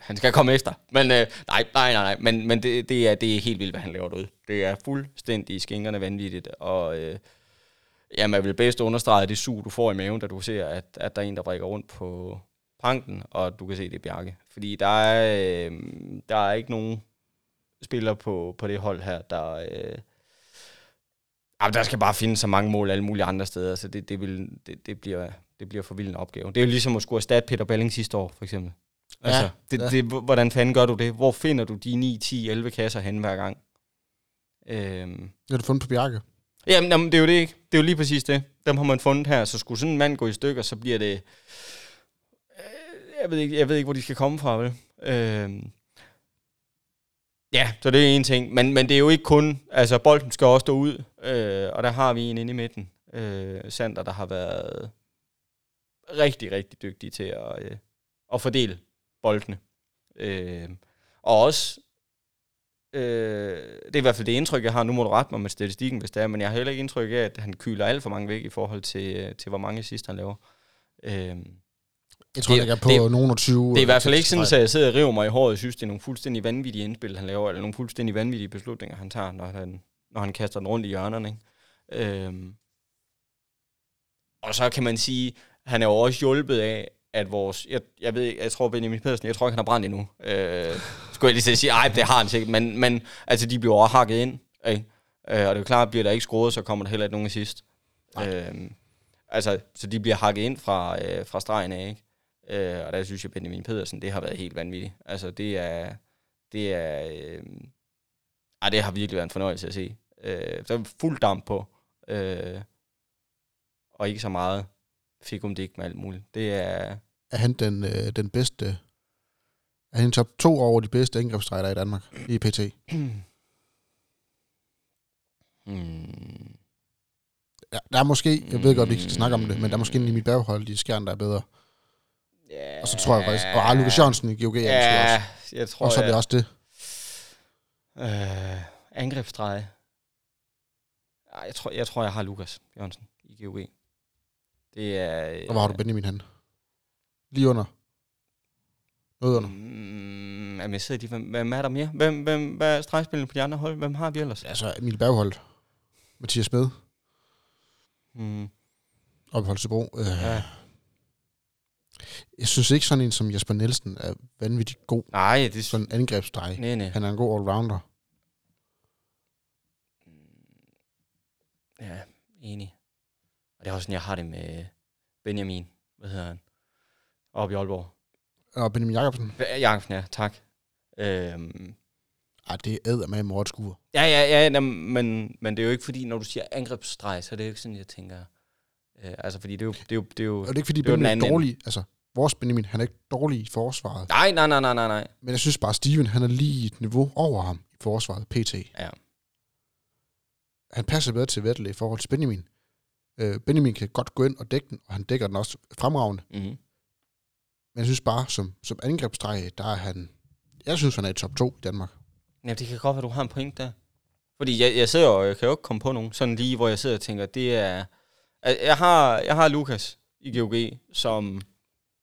han skal komme efter. Men nej. Men det er helt vildt, hvad han laver derude. Det er fuldstændig skængerne vanvittigt, og jamen, jeg vil bedst understrege det sug, du får i maven, da du ser, at der er en, der brækker rundt på pranken, og du kan se, det er Bjarke. Fordi der er ikke nogen spillere på det hold her, der skal bare finde så mange mål alle mulige andre steder, så det bliver for vild en opgave. Det er jo ligesom at skulle erstatte Peter Balling sidste år, for eksempel. Altså, ja. Hvordan fanden gør du det? Hvor finder du de 9, 10, 11 kasser hen hver gang? Det har du fundet på Bjarke. Jamen, det er jo det ikke. Det er jo lige præcis det. Dem har man fundet her. Så skulle sådan en mand gå i stykker, så bliver det... Jeg ved ikke, hvor de skal komme fra, vel? Ja, så det er en ting. Men det er jo ikke kun... Altså, bolden skal også stå ud. Og der har vi en inde i midten. Sander, der har været rigtig, rigtig dygtig til at fordele boldene. Og også... det er i hvert fald det indtryk, jeg har. Nu må du rette mig med statistikken, hvis det er, men jeg har heller ikke indtryk af, at han kyler alt for mange væk i forhold til hvor mange sidst han laver. Jeg tror, jeg er på nogen 20. Det er i hvert fald ikke sådan, at jeg sidder og river mig i håret og synes, det er nogle fuldstændig vanvittige indspil, han laver, eller nogle fuldstændig vanvittige beslutninger, han tager, når han kaster den rundt i hjørnerne. Ikke? Og så kan man sige, han er jo også hjulpet af, at vores... Jeg tror, Benjamin Pedersen, jeg tror ikke, han har brændt endnu. Skulle jeg lige sige, ej, det har han sikkert. Men altså, de bliver overhakket ind. Ikke? Og det er klart, at bliver der ikke skruet, så kommer der heller ikke nogen sidst. Altså, så de bliver hakket ind fra stregen af, ikke? Og der synes jeg, Benjamin Pedersen, det har været helt vanvittigt. Altså, det har virkelig været en fornøjelse at se. Så er fuld damp på. Og ikke så meget fik om det ikke med alt muligt. Det er han den bedste Er han top 2 over de bedste angrebsstrækker i Danmark i PT? Ja, der er måske, jeg ved godt, vi ikke snakker om det, men der er måske en Emil Bergholdt i Skjern, der er bedre. Yeah. Og så tror jeg faktisk, og Lukas Jørgensen i GOG er måske også. Jeg tror, og så er det også det. Angrebsstrække. Jeg tror, jeg har Lukas Jørgensen i GOG. Det er... Og hvor har du Benjamin henne? Lige under? Noget under? Jamen, jeg sidder i de... Hvem er der mere? Hvad er stregspillene på de andre hold? Hvem har vi ellers? Altså, Emil Bergholdt. Mathias med. Oppe i Holstebro. Ja. Jeg synes ikke sådan en som Jesper Nielsen er vanvittigt god. Nej, det er... Sådan en angrebsdrej. Nej. Han er en god allrounder. Ja, enig. Og det er også sådan, jeg har det med Benjamin. Hvad hedder han? Oppe i Aalborg. Og Benjamin Jakobsen? Jakobsen, ja. Tak. Det æder med mordskuer. Ja, men det er jo ikke fordi, når du siger angrebsstreg, så er det jo ikke sådan, jeg tænker... altså, fordi det er jo... Og det er ikke fordi, Benjamin er dårlig. Altså, vores Benjamin, han er ikke dårlig i forsvaret. Nej. Men jeg synes bare, Steven, han er lige et niveau over ham i forsvaret, PT. Ja. Han passer bedre til Vettel i forhold til Benjamin. Benjamin kan godt gå ind og dække den, og han dækker den også fremragende. Mm-hmm. Men jeg synes bare, som angrebsstrække, der er han... Jeg synes, han er i top 2 i Danmark. Ja, det kan godt være, du har en point der. Fordi jeg sidder og jeg kan jo ikke komme på nogen. Sådan lige, hvor jeg sidder og tænker, det er... Jeg har Lukas i GOG, som...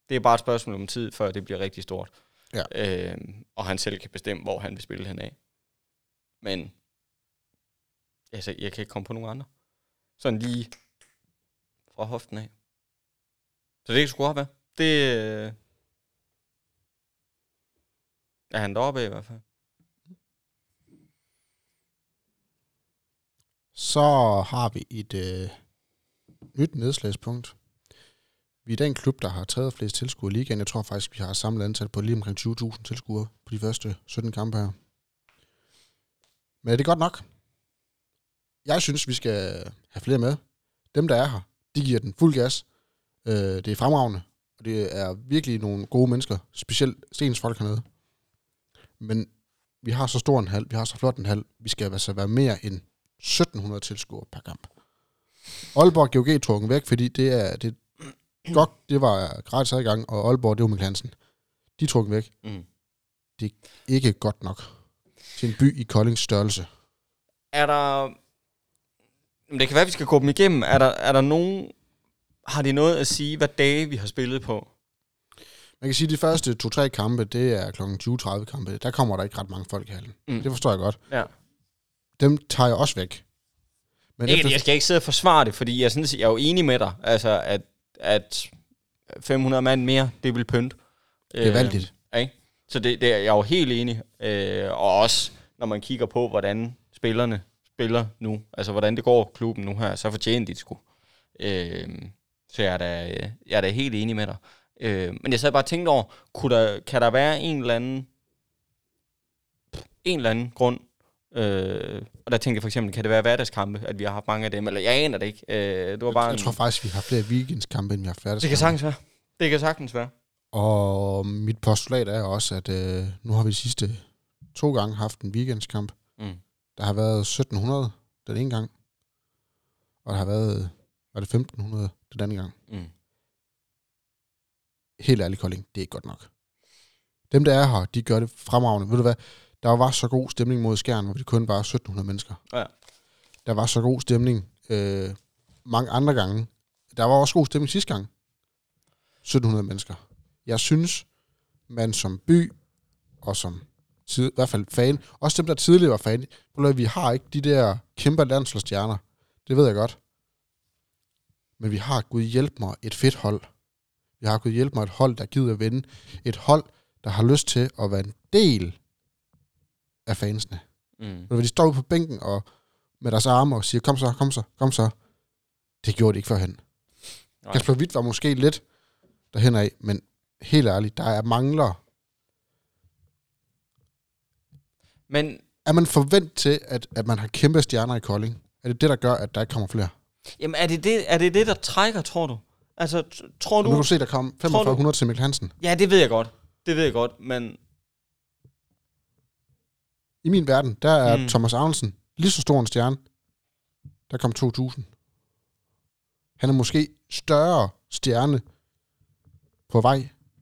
Det er bare et spørgsmål om tid, før det bliver rigtig stort. Ja. Og han selv kan bestemme, hvor han vil spille hen af. Men... Altså, jeg kan ikke komme på nogen andre. Sådan lige fra hoften af. Så det kan sgu godt være. Det er han deroppe i hvert fald. Så har vi et nyt nedslagspunkt. Vi er da en klub, der har tredje flest tilskuere i ligaen. Jeg tror faktisk, vi har samlet antal på lige omkring 20.000 tilskuere på de første 17 kampe her. Men er det godt nok? Jeg synes, vi skal have flere med. Dem, der er her, de giver den fuld gas. Det er fremragende. Og det er virkelig nogle gode mennesker, specielt Stens folk hernede. Men vi har så stor en hal, vi har så flot en hal, vi skal altså være mere end 1.700 tilskuere per kamp. Aalborg GOG trukken væk, fordi det GOG, det var gratis adgang, og Aalborg, det var Mikkel Hansen. De trukken væk. Mm. Det er ikke godt nok til en by i Koldings størrelse. Er der... Det kan være, vi skal gå dem igennem. Er der nogen... Har de noget at sige, hvad dage vi har spillet på? Man kan sige, at de første 2-3 kampe, det er kl. 20.30 kampe. Der kommer der ikke ret mange folk i hallen. Mm. Det forstår jeg godt. Ja. Dem tager jeg også væk. Men jeg skal ikke sidde og forsvare det, fordi jeg er jo enig med dig. Altså, at 500 mand mere, det vil pynte. Det er valgtigt. Ikke? Så det er jeg jo helt enig. Og også, når man kigger på, hvordan spillerne spiller nu. Altså, hvordan det går klubben nu her, så fortjener de det sgu. Så jeg er da helt enig med dig. Men jeg sad bare og tænkte over, kan der være en eller anden grund? Og der tænkte jeg for eksempel, kan det være hverdagskampe, at vi har haft mange af dem? Eller jeg aner det ikke. Det var bare jeg tror faktisk, vi har flere weekendskampe, end vi har haft hverdagskampe. Det kan sagtens være. Og mit postulat er også, at nu har vi de sidste 2 gange haft en weekendskamp. Mm. Der har været 1700 den ene gang, og der har været... Var det 1.500 den anden gang? Mm. Helt ærligt, Kolding, det er ikke godt nok. Dem, der er her, de gør det fremragende. Ved du hvad? Der var så god stemning mod Skjern, hvor det kun var 1.700 mennesker. Ja. Der var så god stemning mange andre gange. Der var også god stemning sidste gang. 1.700 mennesker. Jeg synes, man som by, og som i hvert fald fan, også dem, der tidligere var fan, vi har ikke de der kæmpe landsholdsstjerner. Det ved jeg godt. Men vi har Gud hjælp mig et fedt hold. Vi har Gud hjælp mig et hold, der gider at vinde. Et hold, der har lyst til at være en del af fansene. Mm. Når de står ude på bænken og med deres arme og siger, kom så. Det gjorde det ikke førhen. Kasper Witt var måske lidt derhen af, men helt ærligt, der er mangler. Men er man forventet til, at man har kæmpe stjerner i Kolding? Er det det, der gør, at der ikke kommer flere? Jamen, er det det, der trækker, tror du? Altså, tror du... Nu kan du se, der kom 4500 til Mikkel Hansen. Ja, det ved jeg godt. Men I min verden, der er Thomas Arnesen lige så stor en stjerne. Der kom 2000. Han er måske større stjerne på vej,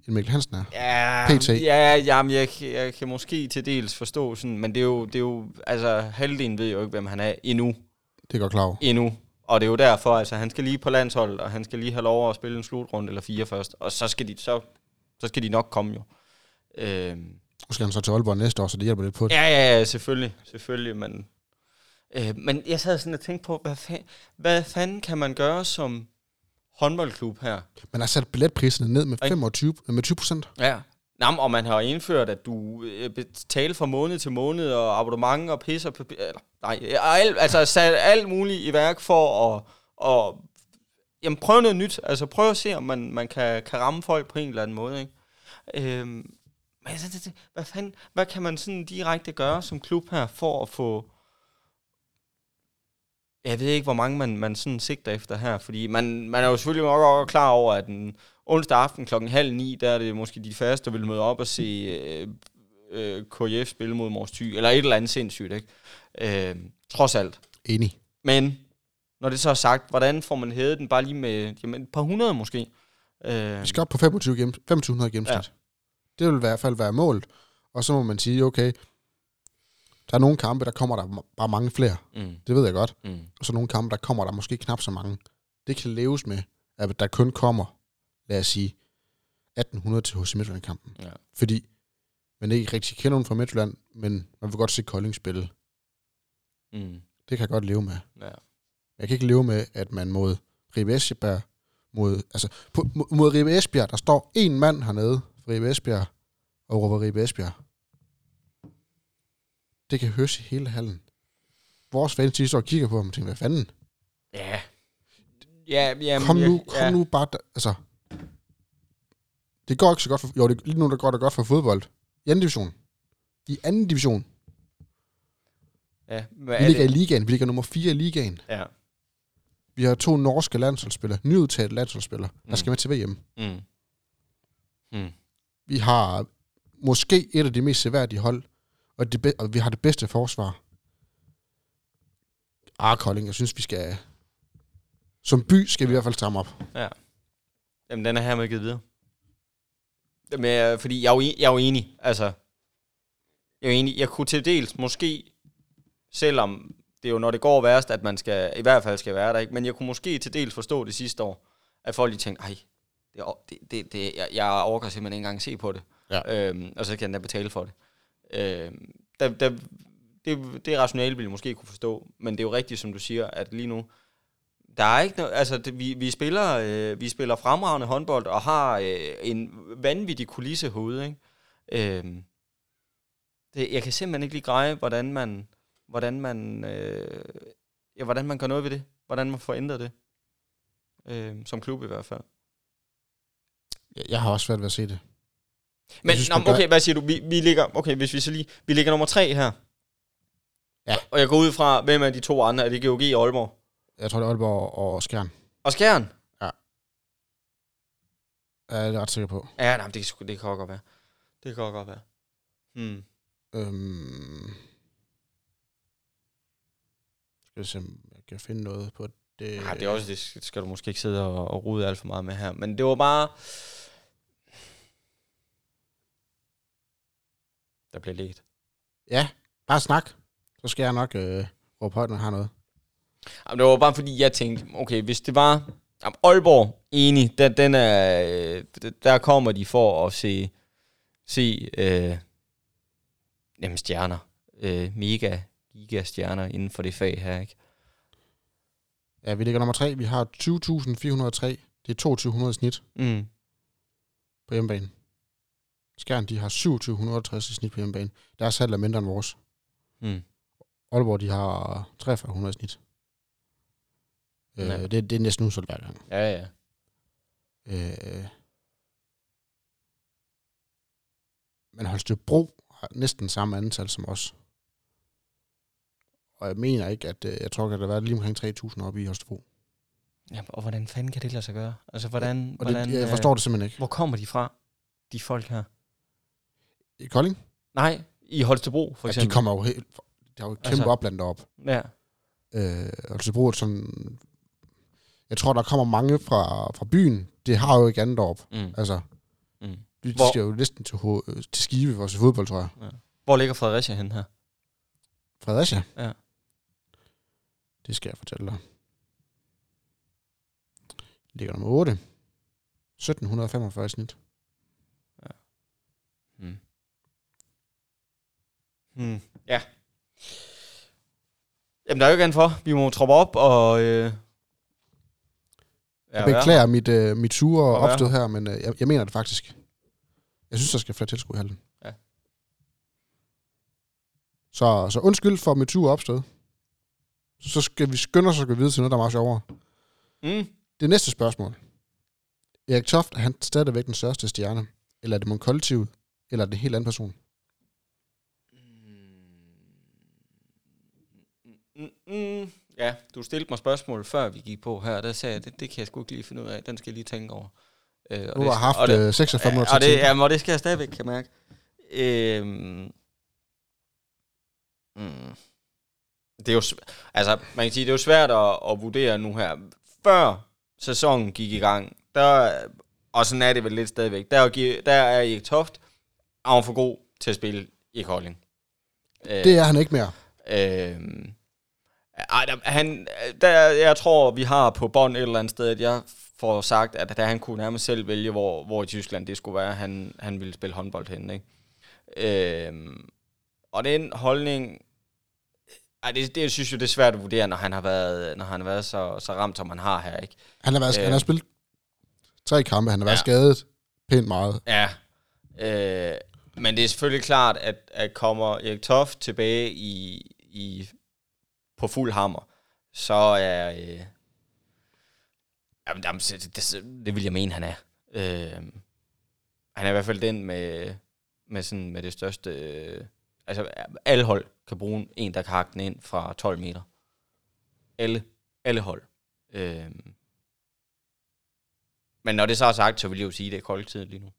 end Mikkel Hansen er. Ja, PT. Ja, jamen, jeg kan måske til dels forstå sådan, men det er jo altså halvdelen ved jo ikke, hvem han er endnu. Det er godt klar over. Endnu. Og det er jo derfor, altså han skal lige på landsholdet, og han skal lige have lov at spille en slutrunde eller fire først, og så skal de nok komme jo. Nu skal han så til Aalborg næste år, så det hjælper lidt på det. Ja, selvfølgelig, men jeg sad sådan og tænkte på, hvad fanden kan man gøre som håndboldklub her? Man har sat billetpriserne ned med 25%. Ja. Jamen, og man har indført, at du betaler fra måned til måned, og abonnement og pis og papir, sat alt muligt i værk for at jamen, prøve noget nyt. Altså, prøv at se, om man kan ramme folk på en eller anden måde, ikke? Men hvad kan man sådan direkte gøre som klub her, for at få... Jeg ved ikke, hvor mange man sådan sigter efter her, fordi man er jo selvfølgelig nok klar over, at den onsdag aften 8:30, der er det måske de færreste, der vil møde op og se KF spille mod Mors Thy, eller et eller andet sindssygt, ikke? Trods alt. Enig. Men når det så er sagt, hvordan får man hævet den bare lige med et par hundrede måske? Vi skal op på 2500 gennemsnit. Ja. Det vil i hvert fald være målet. Og så må man sige, okay, der er nogle kampe, der kommer der bare mange flere. Mm. Det ved jeg godt. Mm. Og så nogle kampe, der kommer der måske knap så mange. Det kan leves med, at der kun kommer, lad os sige, 1800 til HC Midtjylland-kampen. Ja. Fordi man ikke rigtig kender nogen fra Midtjylland, men man vil godt se Kolding spille. Mm. Det kan jeg godt leve med. Ja. Jeg kan ikke leve med, at man mod Ribe-Esbjerg, mod Ribe-Esbjerg, der står én mand hernede fra Ribe-Esbjerg og råber Ribe-Esbjerg. Det kan høres i hele hallen. Vores fans, de står og kigger på ham og tænker, hvad fanden? Ja. Kom nu bare... Altså, det går ikke så godt for... Jo, lige nu der går det godt for fodbold. I anden division. Ja, vi ligger i ligaen. Vi ligger nummer 4 i ligaen. Ja. Vi har 2 norske landsholdsspillere. Nyudtaget landsholdsspillere. Der skal med til VM. Mm. Mm. Vi har måske et af de mest seværdige hold. Og vi har det bedste forsvar. Kolding, jeg synes, vi skal... Som by skal vi i hvert fald stramme op. Ja. Jamen, den er her med givet videre. Jamen, fordi jeg er jo enig. Altså, jeg er enig. Jeg kunne til dels måske, selvom det er jo, når det går værst, at man skal, i hvert fald skal være der, ikke? Men jeg kunne måske til dels forstå det sidste år, at folk lige tænkte, jeg overgår simpelthen ikke engang se på det. Ja. Og så kan jeg da betale for det. Det rationale vil jeg måske kunne forstå, men det er jo rigtigt, som du siger, at lige nu der er ikke noget, altså vi spiller fremragende håndbold og har en vanvittig kulisse hoved, ikke? Jeg kan simpelthen ikke lige greje, hvordan man gør noget ved det, hvordan man forændrer det som klub i hvert fald. Jeg har også svært ved at se det. Men synes, okay, hvad siger du? Vi ligger, okay, hvis vi så lige, vi ligger nummer 3 her. Ja. Og jeg går ud fra, hvem er de 2 andre? Er det GOG og Aalborg? Jeg tror det er Aalborg og Skjern. Og Skjern? Ja. Ja, det er ret sikker på. Ja, nej, det kan godt være. Hmm. Skal jeg se, om jeg kan finde noget på det. Nej, det er også det. Skal du måske ikke sidde og rode alt for meget med her. Men det var bare. Der bliver lægt. Ja, bare snak. Så skal jeg nok råbe højt, når jeg har noget. Jamen, det var bare fordi, jeg tænkte, okay, hvis det var... Jamen, Aalborg, enig, der kommer de for at se stjerner. Mega, gigastjerner inden for det fag her, ikke? Ja, vi ligger nummer 3. Vi har 20.403. Det er 2.200 snit på hjemmebane. Skjern, de har 2760 i snit på hjemmebane. Deres salg er mindre end vores. Aalborg, de har 4300 i snit. Det er næsten udsolgt hver gang. Ja. Men Holstebro har næsten samme antal som os. Og jeg mener ikke, at... Jeg tror, at der var lige omkring 3000 oppe i Holstebro. Ja, og hvordan fanden kan det lade sig gøre? Altså, hvordan, jeg forstår det simpelthen ikke. Hvor kommer de fra, de folk her? I Kolding? Nej, i Holstebro, for eksempel. Ja, de kommer jo helt... Der er jo et kæmpe opland derop. Ja. Holstebro er sådan... Jeg tror, der kommer mange fra byen. Det har jo ikke andet derop. Mm. Altså, de skal jo næsten til Skive for at se fodbold, tror jeg. Ja. Hvor ligger Fredericia henne her? Fredericia? Ja. Det skal jeg fortælle dig. Ligger nummer 8. 1745 i snit. Ja. Ja. Jamen, der er jo ikke andet for. Vi må troppe op og... jeg beklager mit sure og opstød her, men jeg mener det faktisk. Jeg synes, der skal flere tilskud i halden. Ja. Så undskyld for mit sure opstød. Så skal vi skynde os at gå videre til noget, der er meget sjovere. Det næste spørgsmål. Erik Toft, er han stadigvæk den største stjerne? Eller er det mon kollektivet? Eller er det en helt anden person? Ja, du stillede mig spørgsmål, før vi gik på her. Der sagde jeg, det kan jeg sgu ikke lige finde ud af. Den skal jeg lige tænke over. Du har haft 46 minutter til det. Jamen, og det skal jeg stadigvæk, kan jeg mærke. Det er jo, altså, man kan sige, det er jo svært at vurdere nu her. Før sæsonen gik i gang, der, og sådan er det vel lidt stadigvæk, der er Erik Toft arven for god til at spille i Kolding. Det er han ikke mere. Jeg tror, vi har på bånd et eller andet sted, at jeg får sagt, at han kunne nærmest selv vælge, hvor i Tyskland det skulle være, han ville spille håndbold henne. Ikke? Og den holdning... det synes jeg, det er svært at vurdere, når han har været så ramt, som han har her, ikke? Han har spillet 3 kampe, han har været skadet pænt meget. Ja, men det er selvfølgelig klart, at kommer Erik Toft tilbage på fuld hammer, så er... det vil jeg mene, han er. Han er i hvert fald den med det største... altså, alle hold kan bruge en, der kan hakke den ind fra 12 meter. Alle hold. Men når det så er sagt, så vil jeg jo sige, at det er kollektivet lige nu.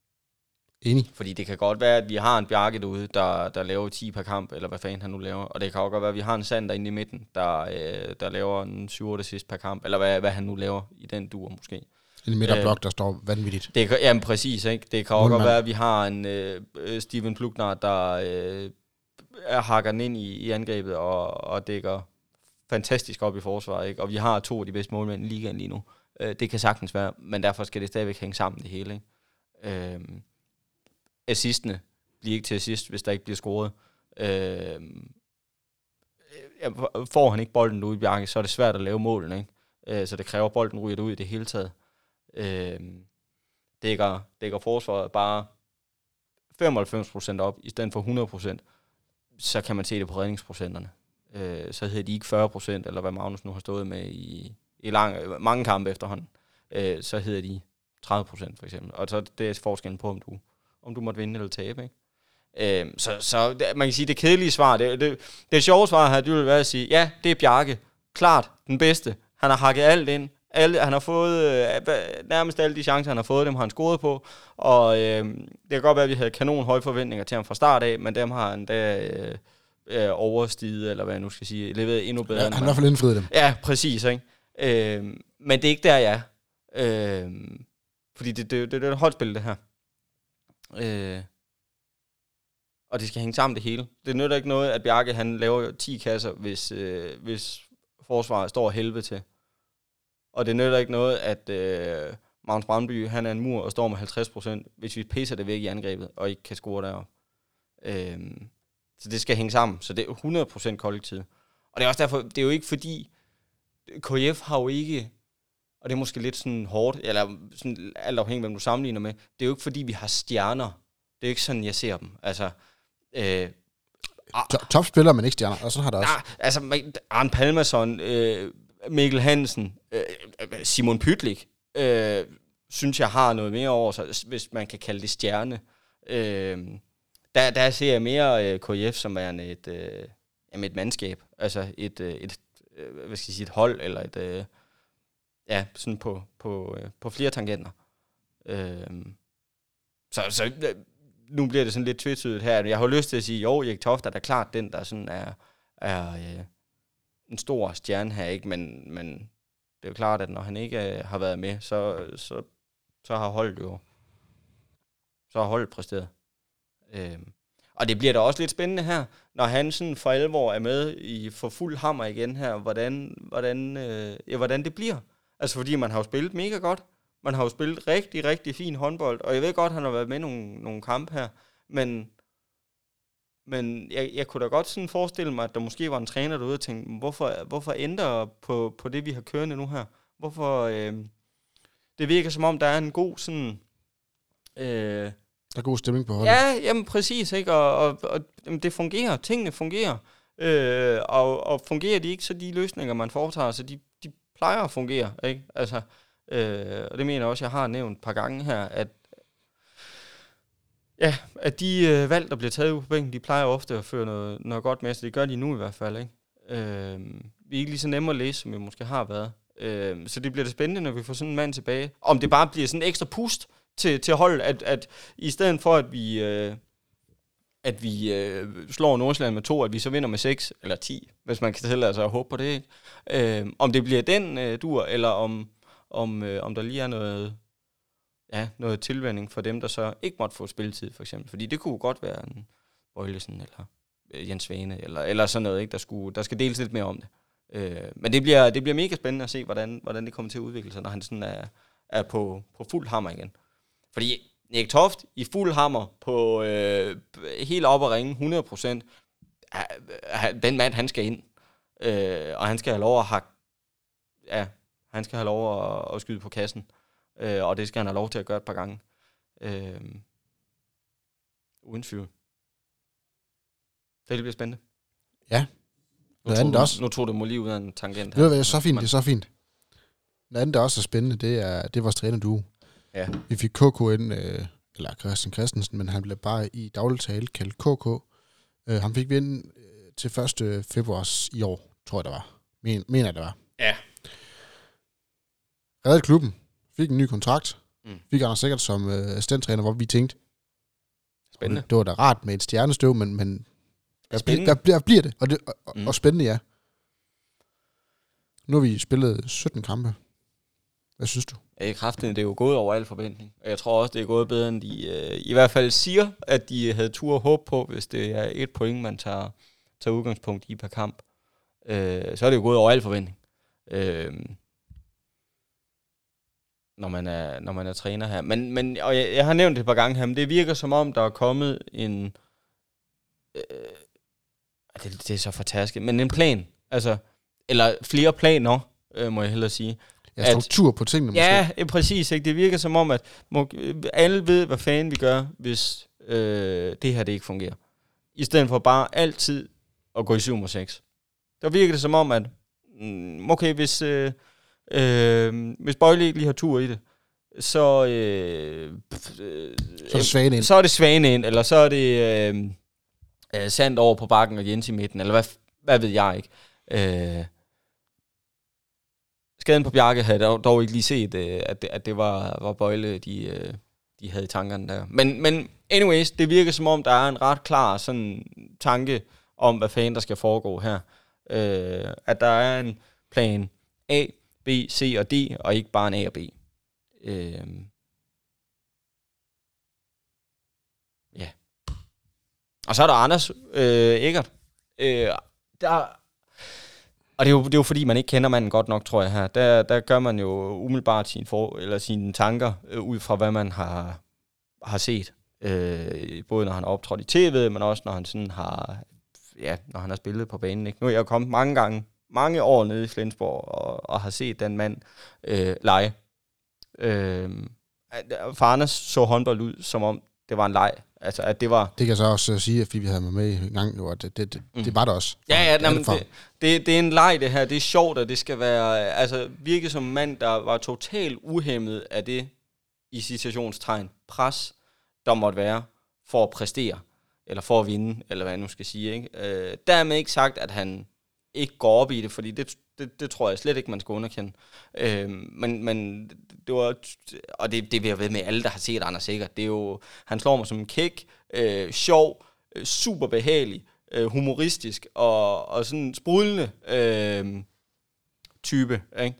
Enig. Fordi det kan godt være, at vi har en Bjarke derude, der laver 10 per kamp, eller hvad fanden han nu laver. Og det kan også godt være, at vi har en Sander inde i midten, der laver en 7-8 sidst per kamp, eller hvad han nu laver i den duer måske. En midterblok, der står vanvittigt. Det kan, jamen præcis, ikke? Det kan også godt være, at vi har en Steven Plugner, der... hakker den ind i angrebet og dækker fantastisk op i forsvaret, ikke? Og vi har 2 af de bedste målmænd i ligaen lige nu. Det kan sagtens være, men derfor skal det stadigvæk hænge sammen det hele, ikke? Assistene bliver ikke til assist, hvis der ikke bliver scoret. Får han ikke bolden ud i Bjarke, så er det svært at lave målen, ikke? Så det kræver, at bolden ryger ud i det hele taget. Dækker forsvaret bare 95% op, i stedet for 100%. Så kan man se det på redningsprocenterne. Så hedder de ikke 40%, eller hvad Magnus nu har stået med i mange kampe efterhånden. Så hedder de 30% for eksempel. Og så det er forskellen på, om du måtte vinde eller tabe, ikke? Så man kan sige, det kedelige svar, det sjove svar her, det vil være at sige, ja, det er Bjarke. Klart, den bedste. Han har hakket alt ind. Han har fået nærmest alle de chancer, han har fået, dem har han scoret på. Og det kan godt være, at vi havde kanon høje forventninger til ham fra start af, men dem har han da overstiget, eller hvad jeg nu skal sige, leveret endnu bedre. Ja, han har i hvert fald indfriet dem. Ja, præcis, ikke? Men det er ikke der, jeg er. Fordi det er et holdspil, det her. Og det skal hænge sammen det hele. Det nytter ikke noget, at Bjarke han laver 10 kasser, hvis forsvaret står helvede til. Og det nytter ikke noget, at Magnus Brandby, han er en mur og står med 50%, hvis vi pisser det væk i angrebet og ikke kan score derop. Så det skal hænge sammen. Så det er 100% kollektivet. Og det er også derfor, det er jo ikke fordi, KF har jo ikke, og det er måske lidt sådan hårdt, eller sådan alt afhængig, hvem du sammenligner med, det er jo ikke fordi, vi har stjerner. Det er jo ikke sådan, jeg ser dem. Altså... Topspillere, men ikke stjerner, og sådan har der også. Altså, Arne Palmerson... Mikkel Hansen, Simon Pytlik, synes jeg har noget mere over sig, hvis man kan kalde det stjerne. Der ser jeg mere KF som værende et mandskab, altså hvad skal jeg sige, et hold, eller sådan på flere tangenter. Så nu bliver det sådan lidt tvetydigt her. Jeg har lyst til at sige, jo, Erik Toft er da klart den, der sådan er en stor stjerne her, ikke? Men det er jo klart, at når han ikke har været med, så har holdet jo... Så har holdet præsteret. Og det bliver da også lidt spændende her, når Hansen for alvor er med i for fuld hammer igen her, hvordan det bliver. Altså fordi man har jo spillet mega godt. Man har jo spillet rigtig, rigtig fin håndbold, og jeg ved godt, han har været med i nogle kampe her, men jeg kunne da godt sådan forestille mig, at der måske var en træner derude og tænkte, hvorfor ændre på det, vi har kørende nu her? Det virker som om, der er en god sådan... der er god stemning på holdet. Ja, jamen præcis, ikke? Og jamen, det fungerer, tingene fungerer, og fungerer de ikke, så de løsninger, man foretager, så de plejer at fungere, ikke? Altså... og det mener jeg også, jeg har nævnt et par gange her, at de valg, der bliver taget ud på bænken, de plejer ofte at føre noget godt med, så det gør de nu i hvert fald, ikke? Vi er ikke lige så nemme at læse, som vi måske har været. Så det bliver det spændende, når vi får sådan en mand tilbage. Om det bare bliver sådan en ekstra pust til holdet, at i stedet for, at vi slår Nordsjælland med 2, at vi så vinder med 6 eller 10, hvis man kan tælle, altså håbe på det, ikke? Om det bliver den dur, eller om der lige er noget tilvænding for dem, der så ikke måtte få spilletid, for eksempel. Fordi det kunne godt være en Bøjlisten eller Jens Svane, eller sådan noget, ikke? Der skal deles lidt mere om det. Men det bliver mega spændende at se, hvordan det kommer til at udvikle sig, når han sådan er på fuld hammer igen. Fordi Erik Toft i fuld hammer på helt op og ringe, 100%, den mand, han skal ind. Og han skal have lov at hakke... Ja, han skal have lov at skyde på kassen, og det skal han have lov til at gøre et par gange. Uden tvivl. Det bliver spændende. Ja. Nu tog det mig lige ud af en tangent her. Det er så fint, det er så fint. Noget andet, der også er spændende, det er vores trænerduo. Ja. Vi fik KK ind, eller Christian Christensen, men han blev bare i daglig tale kaldt KK. Han fik vi ind til 1. februar i år, tror jeg, det var. Mener jeg, det var. Ja. Reddet klubben, fik en ny kontrakt, fik Anders Eggert som assistenttræner, hvor vi tænkte, spændende. Det var da rart med et stjernestøv, men der bliver det, og spændende, ja. Nu har vi spillet 17 kampe. Hvad synes du? Jeg kræftede, det er jo gået over al forventning, og jeg tror også, det er gået bedre, end de i hvert fald siger, at de havde tur og håb på, hvis det er et point, man tager udgangspunkt i per kamp. Så er det jo gået over al forventning. Når man er træner her. Men jeg har nævnt det et par gange her, men det virker som om, der er kommet en... det er så fortærsket, men en plan. Altså, eller flere planer, må jeg hellere sige. Ja, struktur på tingene måske. Ja, præcis. Ikke? Det virker som om, at alle ved, hvad fanden vi gør, hvis det her det ikke fungerer. I stedet for bare altid at gå i 7-6. Der virker det som om, at okay, hvis... hvis Bøjle ikke lige har tur i det, så er det Svane ind, eller så er det Sand over på bakken og Jens i midten, eller hvad ved jeg ikke. Skaden på Bjarke havde dog ikke lige set, at det var Bøjle, de havde i tankerne der. Men anyways, det virker som om, der er en ret klar sådan tanke om, hvad fanden der skal foregå her. At der er en plan A, B, C og D, og ikke bare en A og B. Ja. Og så er der Anders Eggert. Og det er jo fordi, man ikke kender manden godt nok, tror jeg her. Der gør man jo umiddelbart sine tanker, ud fra hvad man har set. Både når han optrådte i tv, men også når han sådan når han har spillet på banen. Ikke? Nu er jeg kommet mange år nede i Flensborg og har set den mand lege. Farne så håndbold ud, som om det var en leg. Altså, at det var... Det kan jeg så også sige, fordi vi havde mig med en gang, og det var det også. Ja, det er en leg, det her. Det er sjovt, og det skal være... Altså, virke som en mand, der var totalt uhæmmet af det, i citationstegn, pres, der måtte være for at præstere, eller for at vinde, eller hvad jeg nu skal sige. Ikke? Dermed ikke sagt, at han... ikke går op i det, fordi det tror jeg slet ikke, man skal underkende. Men det var... Og det vil jeg ved med alle, der har set Anders Eggert. Det er jo... Han slår mig som en kæk, sjov, super behagelig, humoristisk og sådan sprudlende type, ikke?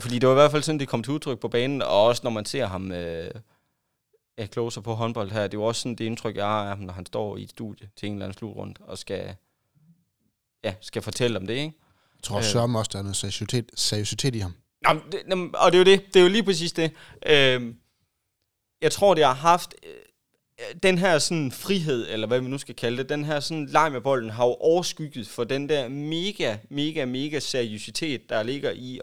Fordi det var i hvert fald sådan, det kom til udtryk på banen, og også når man ser ham closer på håndbold her, det er jo også sådan det indtryk, jeg har af ham, når han står i et studie til en eller anden slutrunde og skal fortælle om det, ikke? Jeg tror Søren også, der er noget seriøsitet i ham. Jamen, og det er jo det. Det er jo lige præcis det. Jeg tror, det har haft den her sådan frihed, eller hvad vi nu skal kalde det, den her sådan leg med bolden, har jo overskygget for den der mega, mega, mega seriøsitet, der ligger i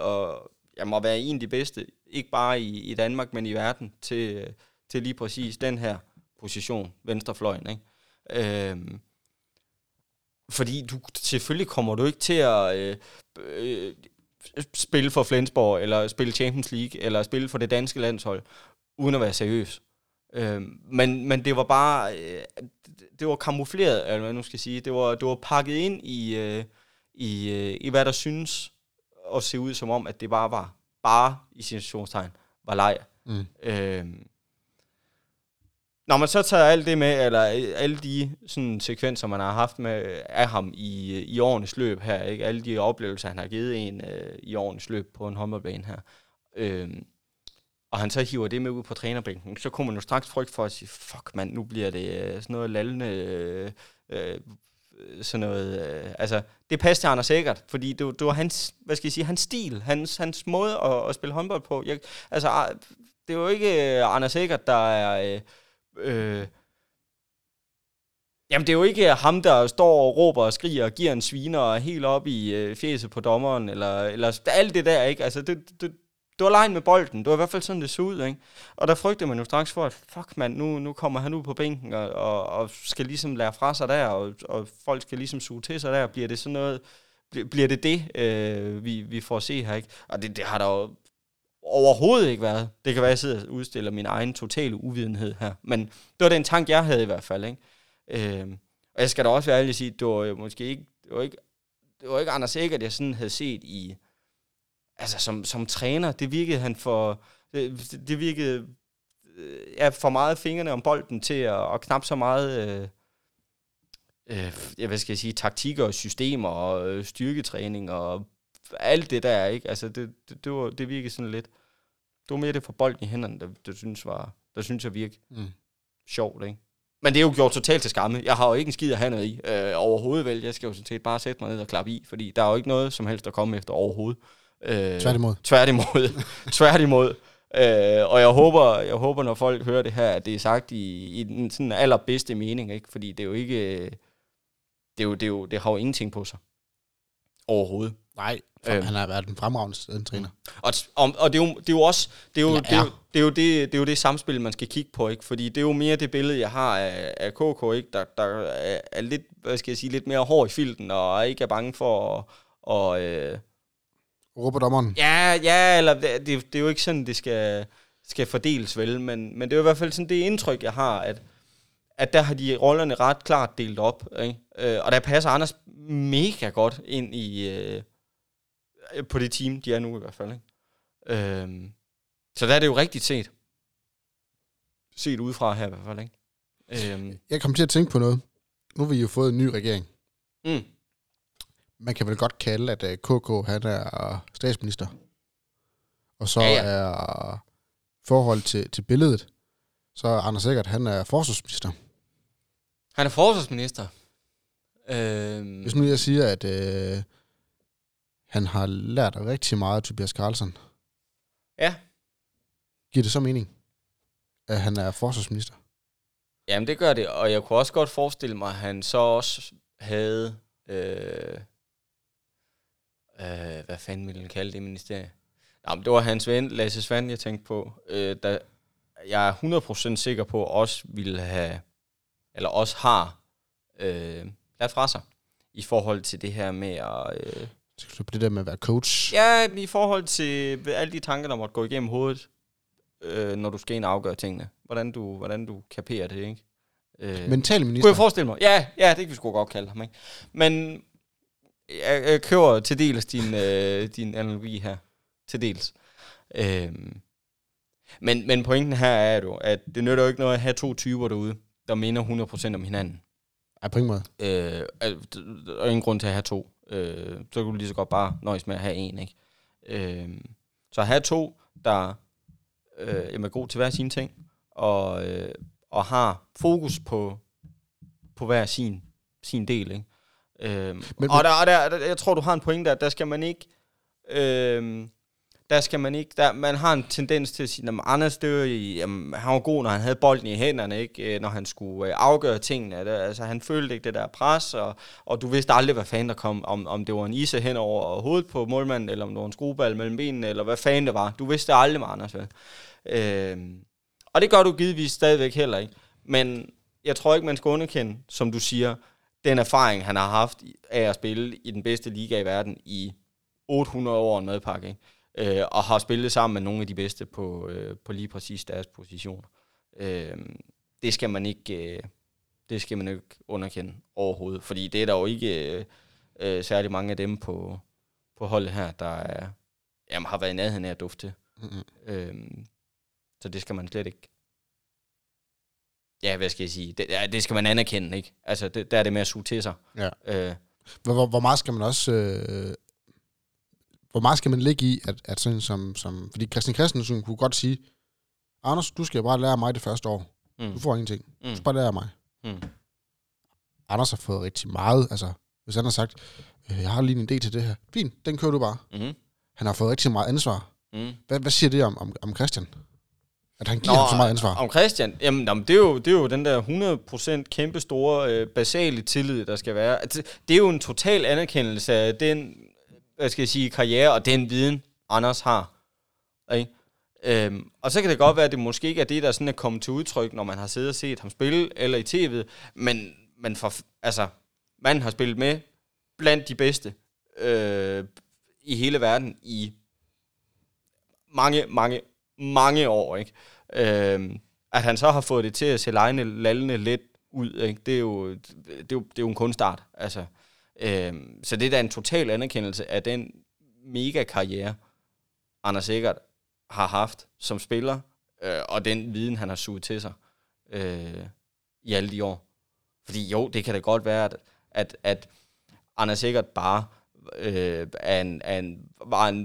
at må være en af de bedste, ikke bare i Danmark, men i verden, til lige præcis den her position, venstrefløjen, ikke? Fordi selvfølgelig kommer du ikke til at spille for Flensborg, eller spille Champions League, eller spille for det danske landshold, uden at være seriøs. Men det var bare, det var kamufleret, eller hvad nu skal sige, det var pakket ind i hvad der synes, og se ud som om, at det bare var, i situationstegn, var leg. Når man så tager alt det med, eller alle de sådan, sekvenser, man har haft med af ham i årenes løb her, ikke? Alle de oplevelser, han har givet en i årenes løb på en håndboldbane her, og han så hiver det med ud på trænerbænken, så kunne man jo straks frygte for at sige, fuck mand, nu bliver det sådan noget lallende, sådan noget, altså det passer til Anders Eggert, fordi det var hans, hvad skal jeg sige, hans stil, hans måde at spille håndbold på. Det er jo ikke Anders Eggert, der er... Jamen det er jo ikke ham, der står og råber og skriger og giver en sviner helt op i fjeset på dommeren, eller alt det der, ikke? Altså det var lejen med bolden, det var i hvert fald sådan det så ud, ikke? Og der frygtede man jo straks for, at fuck mand, nu kommer han ud på bænken og skal ligesom lære fra sig der, og folk skal ligesom suge til sig der, bliver det sådan noget, bliver det vi får at se her, ikke? Og det har der jo overhovedet ikke været. Det kan være, at jeg sidder og udstiller min egen totale uvidenhed her. Men det var den tanke, jeg havde i hvert fald. Ikke? Og jeg skal da også være ærlig og sige, at det var måske ikke... Det var ikke Anders Eggert, jeg sådan havde set i... Altså, som træner, det virkede han for... Det virkede... Ja, for meget fingrene om bolden til at knap så meget... hvad skal jeg sige? Taktikker og systemer og styrketræning og... alt det der, ikke? Altså, det virkede sådan lidt... Det var mere det for bolden i hænderne, der synes jeg virkede sjovt, ikke? Men det er jo gjort totalt til skamme. Jeg har jo ikke en skid at have noget i overhovedet, vel. Jeg skal jo sådan set bare sætte mig ned og klappe i, fordi der er jo ikke noget som helst at komme efter overhovedet. Tværtimod. Tværtimod. Og jeg håber, når folk hører det her, at det er sagt i den sådan allerbedste mening, ikke? Fordi det er jo ikke... Det har jo ingenting på sig. Overhovedet. Nej, han har været en fremragende træner. Og det er jo det samspil, man skal kigge på, ikke? Fordi det er jo mere det billede, jeg har af KK, ikke? Der er lidt, hvad skal jeg sige, lidt mere hård i filten, og ikke er bange for at... råbe dommeren. Ja, eller det er jo ikke sådan, det skal fordeles, vel? Men det er jo i hvert fald sådan det indtryk, jeg har, at der har de rollerne ret klart delt op, ikke? Og der passer Anders mega godt ind i... på det team, de er nu i hvert fald, ikke? Så der er det jo rigtigt set. Set udefra her i hvert fald, ikke? Jeg kom til at tænke på noget. Nu har vi jo fået en ny regering. Man kan vel godt kalde, at KK, han er statsminister. Og så er forhold til billedet, så er Anders Eggert, han er forsvarsminister. Han er forsvarsminister? Hvis nu jeg siger, at... han har lært rigtig meget af Tobias Carlsen. Ja. Giver det så mening, at han er forsvarsminister? Jamen, det gør det. Og jeg kunne også godt forestille mig, at han så også havde... hvad fanden ville han kalde det ministerie? Nej, men det var hans ven, Lasse Svane, jeg tænkte på. Jeg er 100% sikker på, at også ville have... Eller også har... lært fra sig. I forhold til det her med at... det der med at være coach. Ja, i forhold til alle de tanker, der måtte gå igennem hovedet, når du skal ind og afgøre tingene. Hvordan du kaperer det, ikke? Mental minister. Kunne jeg forestille mig? Ja, det kan vi sgu godt kalde ham, ikke? Men jeg kører til dels din analogi her. Til dels. Men pointen her er jo, at det nytter jo ikke noget at have to typer derude, der minder 100% om hinanden. Ja, på en måde. Der er ingen grund til at have to. Så kunne du lige så godt bare nøjes med at have en, ikke? Så at have to, der er god til hver sine ting, og har fokus på hver sin del, ikke? Men, jeg tror, du har en pointe, der skal man ikke... man har en tendens til at sige, at Anders, han var god, når han havde bolden i hænderne, ikke? Når han skulle afgøre tingene. Altså, han følte ikke det der pres, og du vidste aldrig, hvad fanden der kom, om det var en ise hen over hovedet på målmanden, eller om det var en skrueball mellem benene, eller hvad fanden det var. Du vidste aldrig med Anders, vel? Og det gør du givetvis stadigvæk heller ikke. Men jeg tror ikke, man skal underkende, som du siger, den erfaring, han har haft af at spille i den bedste liga i verden i 800 år en madpakke, ikke? Og har spillet sammen med nogle af de bedste på lige præcis deres positioner. Det skal man ikke underkende overhovedet, fordi det er der jo ikke særlig mange af dem på holdet her, der har været i nærheden af at dufte. Mm-hmm. Så det skal man slet ikke... Ja, hvad skal jeg sige? Det skal man anerkende, ikke? Altså, der er det med at suge til sig. Ja. Hvor meget skal man også... Hvor meget skal man ligge i, at sådan som... Fordi Christian Christensen kunne godt sige, Anders, du skal bare lære mig det første år. Mm. Du får ingenting. Mm. Du skal bare lære mig. Mm. Anders har fået rigtig meget. Altså, hvis han har sagt, jeg har lige en idé til det her. Fint, den kører du bare. Mm. Han har fået rigtig meget ansvar. Mm. Hvad siger det om Christian? At han giver ham så meget ansvar. Om Christian? Jamen, det er jo den der 100% kæmpe store, basale tillid, der skal være. Det er jo en total anerkendelse af den... Hvad skal jeg sige, karriere og den viden, Anders har. Ikke? Og så kan det godt være, at det måske ikke er det, der sådan er kommet til udtryk, når man har siddet og set ham spille, eller i tv'et, men man har spillet med blandt de bedste i hele verden i mange, mange, mange år. Ikke? At han så har fået det til at se lallende lidt ud, ikke? Det er jo en kunstart, altså. Så det er da en total anerkendelse af den mega karriere, Anders Eggert har haft som spiller, og den viden, han har suget til sig i alle de år. Fordi jo, det kan da godt være, at Anders Eggert bare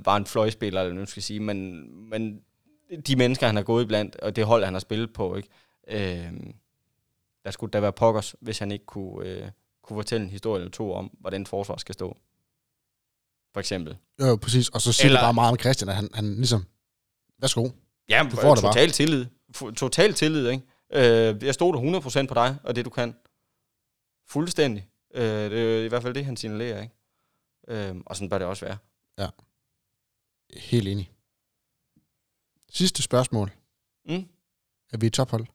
var en fløjspiller, eller nu skal jeg sige, men de mennesker, han har gået iblandt, og det hold, han har spillet på, ikke? Der skulle da være pokkers, hvis han ikke kunne fortælle en historie eller to om, hvordan forsvar skal stå. For eksempel. Jo, præcis. Og så siger det bare meget om Christian, at han ligesom, værsgo. Jamen, du får total tillid. Total tillid, ikke? Jeg stod der 100% på dig, og det du kan. Fuldstændig. Det er i hvert fald det, han signalerer, ikke? Og sådan bør det også være. Ja. Helt enig. Sidste spørgsmål. Mm? Er vi i tophold?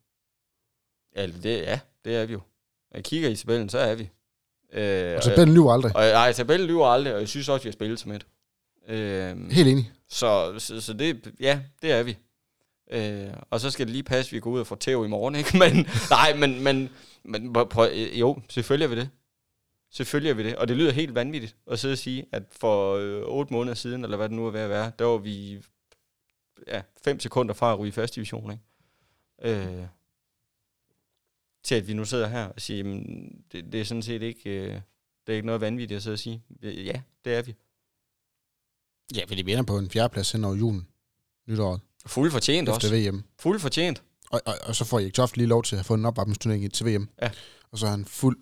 Ja, det er vi jo. Jeg kigger i tabellen, så er vi. Og tabellen lyver aldrig. Nej, tabellen lyver aldrig, og jeg synes også, vi har spillet som et. Helt enig. Så det, ja, det er vi. Og så skal det lige passe, vi går ud og får tæv i morgen, ikke? Men, nej, men jo, selvfølgelig er vi det. Selvfølgelig er vi det. Og det lyder helt vanvittigt at sidde og sige, at for 8 måneder siden, eller hvad det nu er ved at være, der var vi 5 sekunder fra at ryge i første division, ikke? Til at vi nu sidder her og siger, jamen, det er sådan set ikke, det er ikke noget vanvittigt at sidde og sige. Ja, det er vi. Ja, fordi vi ender på en 4. plads hen over julen, nytåret. Fuldt fortjent også. Efter VM. Fuldt fortjent. Og så får Erik Toft lige lov til at få en opvarmningsturnering til VM. Ja. Og så er han fuld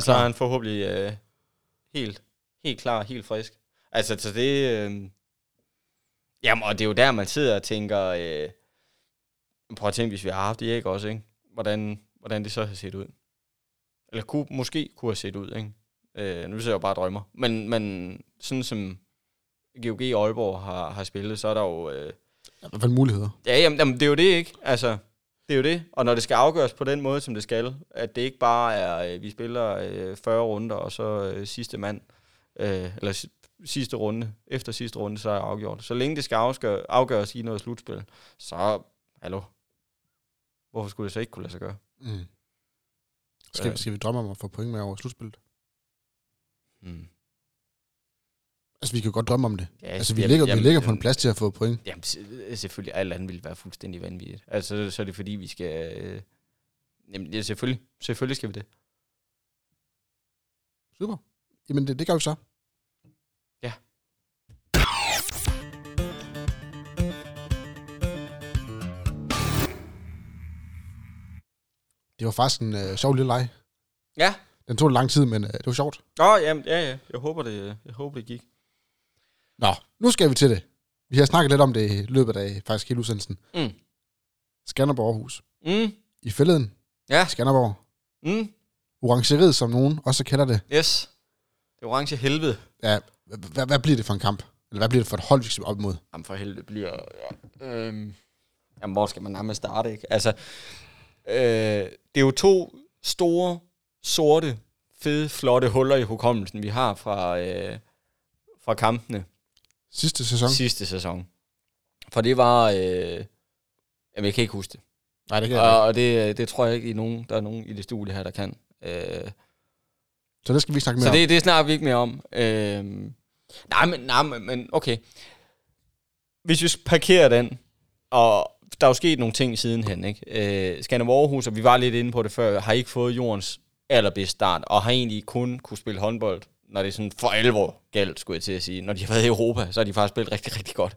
så er han forhåbentlig helt klar og helt frisk. Altså, så det... Jamen, og det er jo der, man sidder og tænker... prøv at tænke, hvis vi har haft Erik også, ikke? Hvordan det så har set ud. Eller måske kunne have set ud, ikke? Nu ser jeg jo bare drømmer. Men sådan som GOG Aalborg har spillet, så er der jo... i hvert fald muligheder. Ja, jamen, det er jo det, ikke? Altså, det er jo det. Og når det skal afgøres på den måde, som det skal, at det ikke bare er, vi spiller 40 runder, og så sidste runde, efter sidste runde, så er det afgjort. Så længe det skal afgøres i noget slutspil, så... Hallo? Hvorfor skulle det så ikke kunne lade sig gøre? Mm. Skal vi drømme om at få point med over slutspillet? Mm. Altså, vi kan godt drømme om det. Ja, altså, vi ligger på en plads til at få point. Jamen, selvfølgelig. Alt andet ville være fuldstændig vanvittigt. Altså, så er det fordi, vi skal... Jamen, det er selvfølgelig. Selvfølgelig skal vi det. Super. Jamen, det gør vi så. Ja. Det var faktisk en sjov lille leg. Ja. Den tog lang tid, men det var sjovt. Nå, jamen, ja. Jeg håber, det gik. Nå, nu skal vi til det. Vi har snakket lidt om det i løbet af faktisk hele udsendelsen. Mm. Skanderborg Aarhus. Mm. I fælleden. Ja. Skanderborg. Mm. Orangeriet, som nogen også kalder det. Yes. Det orange helvede. Ja. Hvad bliver det for en kamp? Eller hvad bliver det for et hold, vi skal op imod? Jamen for helvede bliver... Ja. Jamen hvor skal man nærmest starte, ikke? Altså, det er jo to store, sorte, fede, flotte huller i hukommelsen, vi har fra kampene. Sidste sæson. For det var... Jamen, jeg kan ikke huske det. Nej, det kan jeg ikke. Og det tror jeg ikke, der er nogen i det studie her, der kan. Så det skal vi snakke mere om. Så det snakker vi ikke mere om. Nej, men okay. Hvis vi parkerer den, og der er jo sket nogle ting sidenhen, ikke? Skanderborg Aarhus, og vi var lidt inde på det før, har ikke fået jordens allerbedste start, og har egentlig kun kunne spille håndbold, når det er sådan for alvor galt, skulle jeg til at sige. Når de har været i Europa, så har de faktisk spillet rigtig, rigtig godt.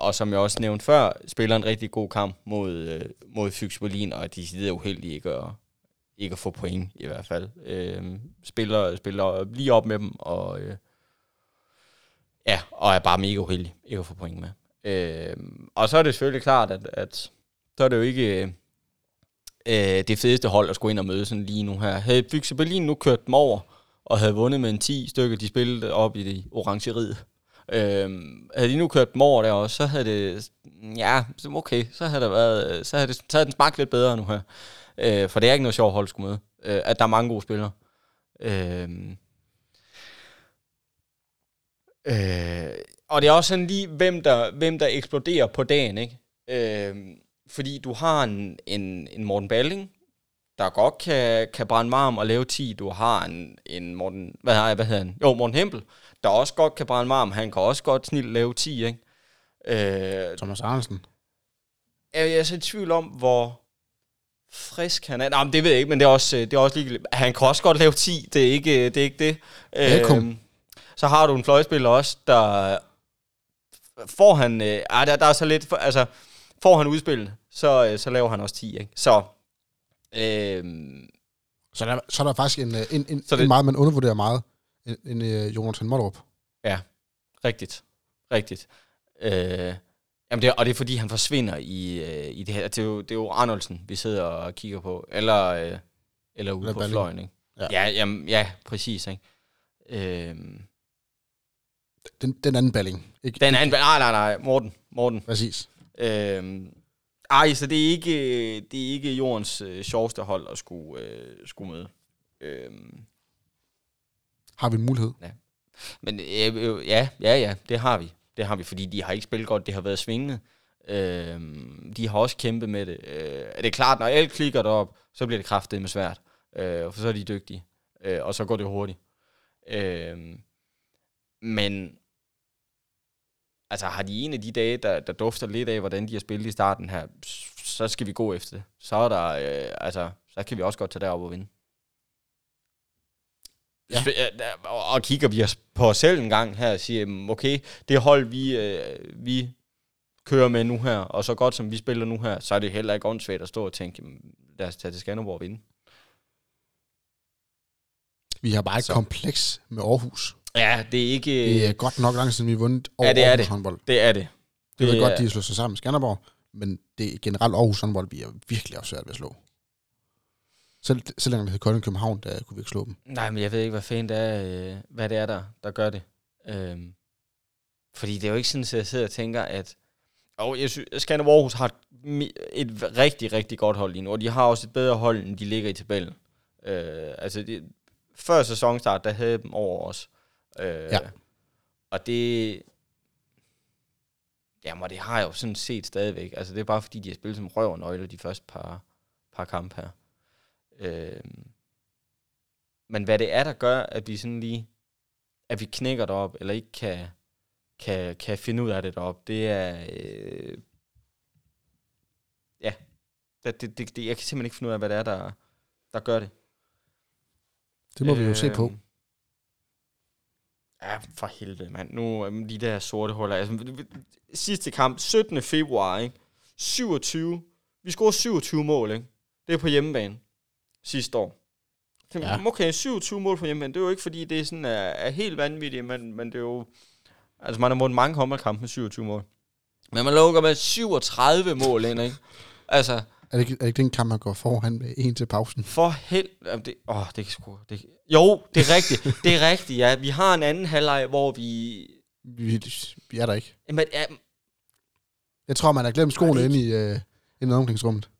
Og som jeg også nævnte før, spiller en rigtig god kamp mod Fyks Berlin, og de sidder uheldige ikke at få point i hvert fald. Spiller lige op med dem, og og er bare mega uheldig ikke at få point med. Og så er det selvfølgelig klart, at så er det jo ikke det fedeste hold at skulle ind og møde sådan lige nu her. Havde Fyks Berlin nu kørt dem over, og havde vundet med en 10 stykker, de spillede op i det orangeriet, havde de nu kørt dem over der også, så havde det, ja, okay, så havde den smagt lidt bedre nu her. For det er ikke noget sjovt hold skulle møde. At der er mange gode spillere. Og det er også sådan lige, hvem der eksploderer på dagen, ikke? Fordi du har en Morten Balling, der godt kan brænde varm og lave 10. Du har en Morten... Hvad hedder han? Jo, Morten Hempel, der også godt kan brænde varm. Han kan også godt snildt lave 10, ikke? Thomas Arnesen. Jeg er så i tvivl om, hvor frisk han er. Nej, men det ved jeg ikke, men det er også ligegyldigt. Han kan også godt lave 10, det er ikke det. Så har du en fløjspiller også, der... Får han... der er så lidt... Altså, får han udspillet, så laver han også 10, ikke? Så... Så er der faktisk en meget, man undervurderer meget, en Jonathan Mollerup. Ja, rigtigt. Jamen det er fordi, han forsvinder i det her. Det er jo Arnoldsen, vi sidder og kigger på, eller ude på fløjen, ikke? Ja, præcis, ikke? Den anden Balling. Ikke? Den anden Balling, nej, Morten. Præcis. Så det er ikke jordens sjoveste hold at skulle møde. Har vi en mulighed? Ja. Men ja, det har vi, fordi de har ikke spillet godt, det har været svingende. De har også kæmpet med det. Er det klart, når alt klikker derop, så bliver det kraftedeme svært, for så er de dygtige, og så går det hurtigt. Men altså har de en af de dage, der dufter lidt af, hvordan de har spillet i starten her, så skal vi gå efter det. Så er der, så kan vi også godt tage derop og vinde. Ja. Og kigger vi på os selv en gang her og siger, okay, det hold, vi kører med nu her, og så godt som vi spiller nu her, så er det heller ikke åndssvagt at stå og tænke, lad os tage til Skanderborg og vinde. Vi har bare et kompleks med Aarhus. Ja, det er ikke... Det er godt nok langt siden, vi har vundet over Aarhus håndbold. Det er det. Det er godt, de har slået sig sammen med Skanderborg, men det er generelt Aarhus håndbold, vi er virkelig også svært ved at slå. Selv langt vi havde Kolding København, der kunne vi ikke slå dem. Nej, men jeg ved ikke, hvad fanden det er, hvad det er, der gør det. Fordi det er jo ikke sådan, at jeg sidder og tænker, at... jeg synes, Skanderborg Aarhus har et rigtig, rigtig godt hold lige nu, og de har også et bedre hold, end de ligger i tabellen. Før sæsonstart, der havde dem over os. Ja. Og det... Jamen, det har jeg jo sådan set stadigvæk. Altså, det er bare fordi, de har spillet som røv og nøgler de første par kampe her. Men hvad det er, der gør, at vi sådan lige... At vi knækker derop eller ikke kan finde ud af det derop, det er... Det, jeg kan simpelthen ikke finde ud af, hvad det er, der gør det. Det må vi jo se på. Ja, for helvede, mand. Nu lige der sorte huller. Altså, sidste kamp, 17. februar, ikke? 27. Vi scorede 27 mål, ikke? Det er på hjemmebane sidste år. Ja. Okay, 27 mål på hjemmebane. Det er jo ikke, fordi det er, sådan, er helt vanvittigt, men det er jo... Altså, man har måttet mange håndboldkampe med 27 mål. Men man lukker med 37 mål ind, ikke? Altså... Er det ikke den kamp, man går foran med en til pausen? For helvede... Åh, det kan sgu... Jo, det er rigtigt. Det er rigtigt, ja. Vi har en anden halvleg, hvor vi er der ikke. Men, ja, jeg tror, man har glemt skoene inde i inden omklædningsrummet.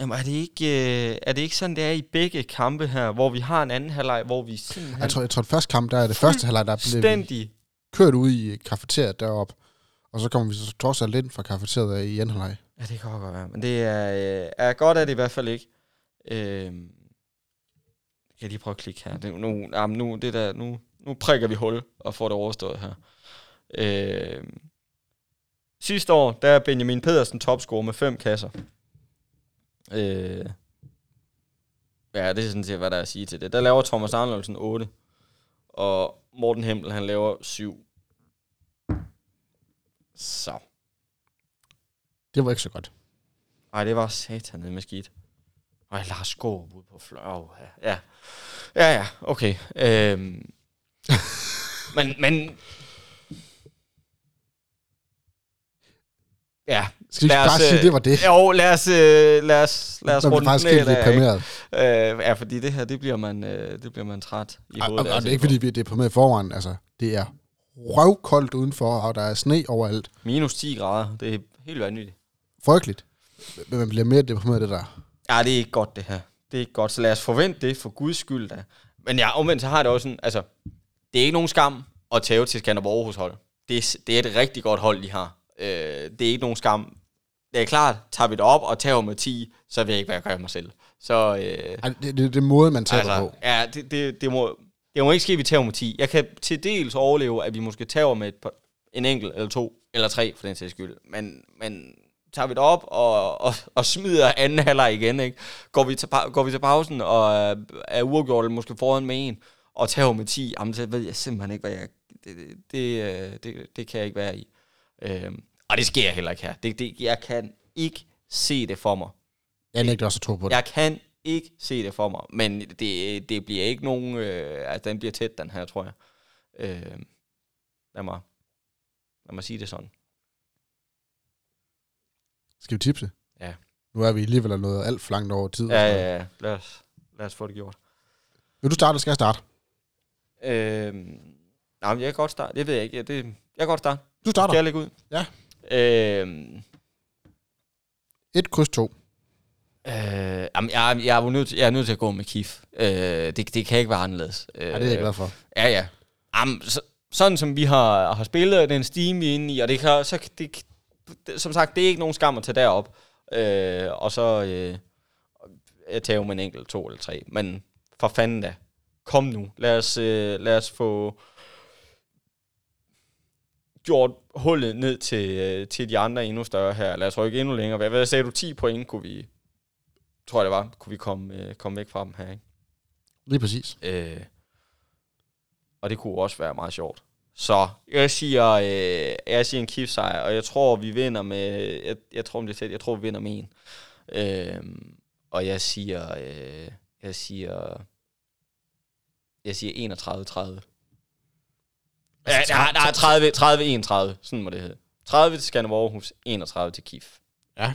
Jamen, er det ikke sådan, det er i begge kampe her, hvor vi har en anden halvleg, hvor vi simpelthen... Jeg tror, den første kamp, der er det første halvleg, der blev kørt ud i kafeteriet deroppe. Og så kommer vi så trods alt lidt fra kafeteriet i anden halvleg. Ja, det kan godt være. Men det er godt, at det i hvert fald ikke... Jeg kan lige prøve at klikke her. Det, nu prikker vi hul og får det overstået her. Sidste år, der er Benjamin Pedersen topscorer med 5 kasser. Ja, det er sådan set, hvad der er at sige til det. Der laver Thomas Arnoldsen 8. Og Morten Hempel, han laver 7. Så. Det var ikke så godt. Nej, det var satanet med skidt. Ej, Lars Gård ud på fløj. Ja, okay. Men... Ja. Skal vi bare sige, det var det? Jo, lad os runde den af der, ikke? Ja, fordi det her, det bliver man træt i hovedet. Og det er ikke, fordi vi er deprimeret i forvejen. Altså, det er røvkoldt udenfor, og der er sne overalt. Minus 10 grader. Det er helt vanvittigt. Frygteligt. Men man bliver mere deprimeret det der. Ja, det er ikke godt det her. Det er ikke godt, så lad os forvente det, for guds skyld da. Men ja, omvendt så har det også sådan, altså, det er ikke nogen skam at tage til Skanderborg Aarhus hold. Det er et rigtig godt hold, de har. Det er ikke nogen skam. Det er klart, tager vi det op og tager med 10, så vil jeg ikke, hvad jeg gør mig selv. Så, det er måde, man tager altså, på. Ja, det må ikke ske, at vi tager med 10. Jeg kan til dels overleve, at vi måske tager med en enkelt, eller 2, eller 3, for den sags skyld. Men tager vi det op og smider anden halvleg igen, ikke? Går vi til pausen og er uafgjort måske foran med 1 og tager med 10, jamen så ved jeg simpelthen ikke, hvad jeg... Det kan jeg ikke være i. Og det sker heller ikke her. Jeg kan ikke se det for mig. Jeg nægter også at tro på det. Jeg kan ikke se det for mig, men det bliver ikke nogen... altså, den bliver tæt, den her, tror jeg. Lad mig sige det sådan. Skal vi tipse? Ja. Nu er vi alligevel noget alt for langt over tid. Ja. Lad os få det gjort. Vil du starte, eller skal jeg starte? Nej, jeg kan godt starte. Det ved jeg ikke. Jeg kan godt starte. Du starter. Skal jeg lægge ud? Ja. 1-2. Jeg er nødt til at gå med KIF. Det kan ikke være anderledes. Det er jeg glad for. Ja. Jamen, sådan som vi har spillet, den steam vi er inde i, og det kan... som sagt, det er ikke nogen skam at tage derop. Og så jeg tager jo med en enkelt 2 eller 3. Men for fanden da. Kom nu. Lad os få gjort hullet ned til de andre endnu større her. Lad os rykke endnu længere. Hvad sagde du? 10 point kunne vi... Tror jeg det var. Kunne vi komme væk fra dem her, ikke? Lige præcis. Og det kunne også være meget sjovt. Så jeg siger en KIF-sejr, og jeg tror, vi vinder med... Jeg tror, det er tæt. Jeg tror, vi vinder med 1. Og jeg siger 31-30. Altså, nej, 30-31. Sådan må det hedde. 30 til Skanderborg Aarhus, 31 til KIF. Ja.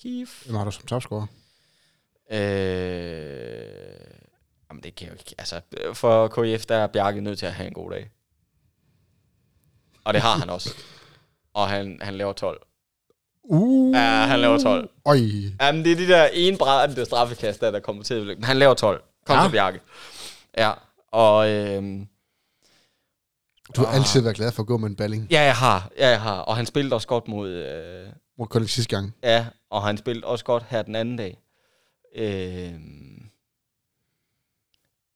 KIF. Hvem har du som topscorer? Jamen, det kan jeg jo ikke... Altså, for KIF, der er Bjarke nødt til at have en god dag. Og det har han også. Og han laver 12. Ja, han laver 12. Øj. Jamen, det er de der enbrændte straffekast, der kommer til at lykke. Men han laver 12. Kom til Bjarke. Ja, og... Du har altid været glad for at gå med en Balling. Ja, jeg har. Og han spillede også godt mod... Mod Kolding sidste gang. Ja, og han spillede også godt her den anden dag.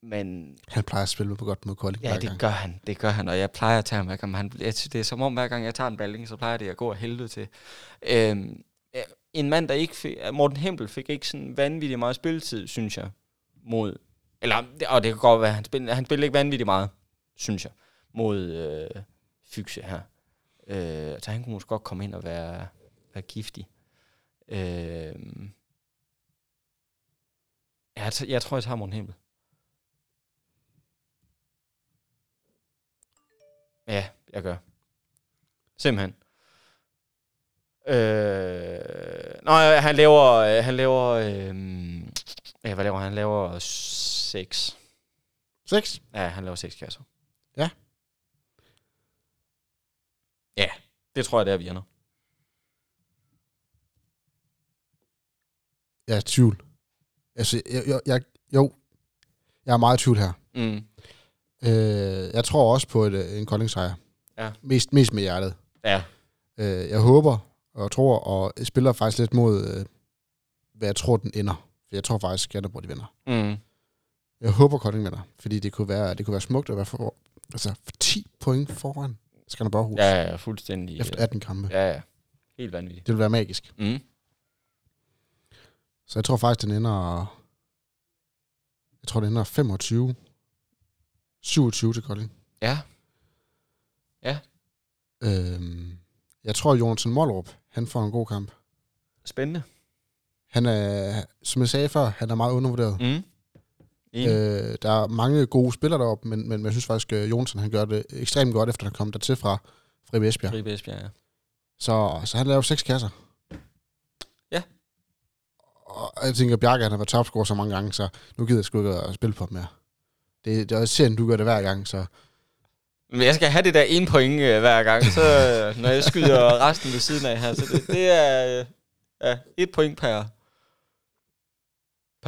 Men han plejer at spille på godt mod Kolding. Ja, det gør han. Det gør han, og jeg plejer at tage ham hver gang. Det er som om, hver gang jeg tager en Balling, så plejer det at gå af helvede til. en mand, der ikke fik, Morten Hempel fik ikke sådan vanvittigt meget spilletid, synes jeg, mod, eller, og det kan godt være, han spillede ikke vanvittigt meget, synes jeg, mod Fyxe her. Så han kunne måske godt komme ind og være giftig. Jeg tror, jeg tager Morten Hempel. Ja, jeg gør. Simpelthen. Han laver 6. 6? Ja, han laver 6 kasser. Ja. Ja, det tror jeg, det er, vi ender. Jeg er i tvivl. Altså, jeg er meget i tvivl her. Mm. Jeg tror også på en Kolding-sejr. Ja. Mest med hjertet. Ja. Jeg håber og tror, og jeg spiller faktisk lidt mod, hvad jeg tror, den ender. For jeg tror faktisk, Skanderborg, de vinder. Mm. Jeg håber, Kolding vinder, fordi det kunne være smukt at være for 10 point foran Skanderborg Aarhus. Ja, fuldstændig. Efter 18 kampe. Ja. Helt vanvittigt. Det vil være magisk. Mm. Så jeg tror faktisk, den ender... Jeg tror, den ender 25... 27 til Kolding. Ja. Ja. Jeg tror, Jonathan Mollerup, han får en god kamp. Spændende. Han er, som jeg sagde før, han er meget undervurderet. Mm. Der er mange gode spillere deroppe, men jeg synes faktisk, Jonathan, han gør det ekstremt godt, efter han kom dertil fra Fribe Esbjerg. Fribe Esbjerg, ja. Så han laver 6 kasser. Ja. Og jeg tænker, Bjarke, han har været topscorer så mange gange, så nu gider jeg sgu ikke at spille på mere. Det er også serien, du gør det hver gang, så... Men jeg skal have det der 1 point hver gang, så når jeg skyder resten ved siden af her, så det er 1 point per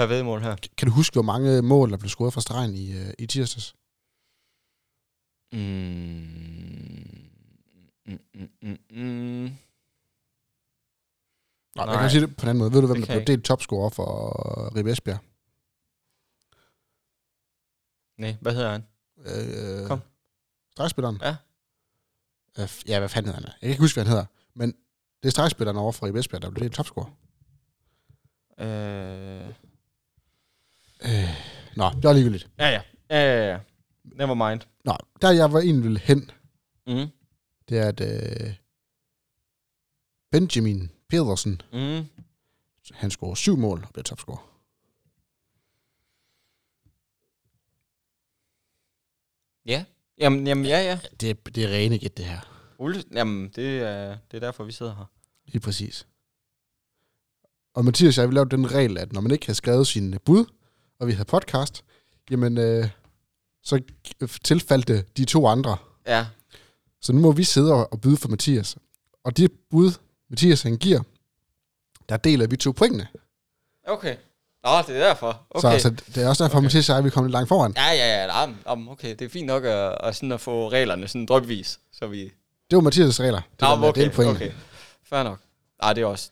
vedmål her. Kan du huske, hvor mange mål, der blev scoret fra stregen i tirsdags? Nej, jeg kan sige det på en anden måde. Ved du, hvem der blev delt topscorer for Ribe Esbjerg? Nej, hvad hedder han? Kom. Strækspilleren? Ja. Ja, hvad fanden hedder han? Jeg kan ikke huske, hvad han hedder. Men det er strækspilleren over fra Ribe Esbjerg, der blev det en topscorer. Nå, det var ligegyldigt. Ja. Never mind. Nå, der jeg var egentlig ville hen, det er, at Benjamin Pedersen, han scorer 7 mål og bliver topscorer. Ja. Jamen, ja. Det er rene gæt, det her. Jamen, det er derfor, vi sidder her. Lige præcis. Og Mathias og jeg, vi lavede den regel, at når man ikke havde skrevet sine bud, og vi havde podcast, jamen, så tilfaldte de 2 andre. Ja. Så nu må vi sidde og byde for Mathias. Og det bud, Mathias han giver, der deler vi 2 pointene. Okay. Nå, det er derfor. Okay. Så det er også derfor, man siger, at vi kommer lidt langt foran. Ja. Okay, det er fint nok at sådan at få reglerne sådan drypvis, så vi... Det var Mathias' regler. Okay. Fair nok. Nej, det er også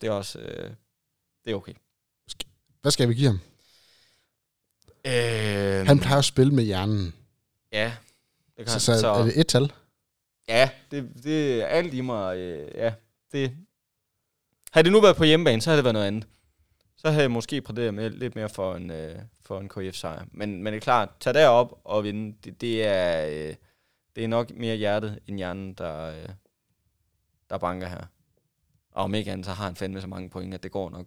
det er okay. Hvad skal vi give ham? Han plejer at spille med hjernen. Ja. Det kan så er det 1 tal? Ja, det er alt i mig. Ja, det... Havde det nu været på hjemmebane, så havde det været noget andet. Så havde jeg måske præderet med lidt mere for en KF-sejr. Men det er klart, tag derop og vinde. Det er nok mere hjertet end hjernen, der banker her. Og om ikke andet, så har han fandme så mange point, at det går nok,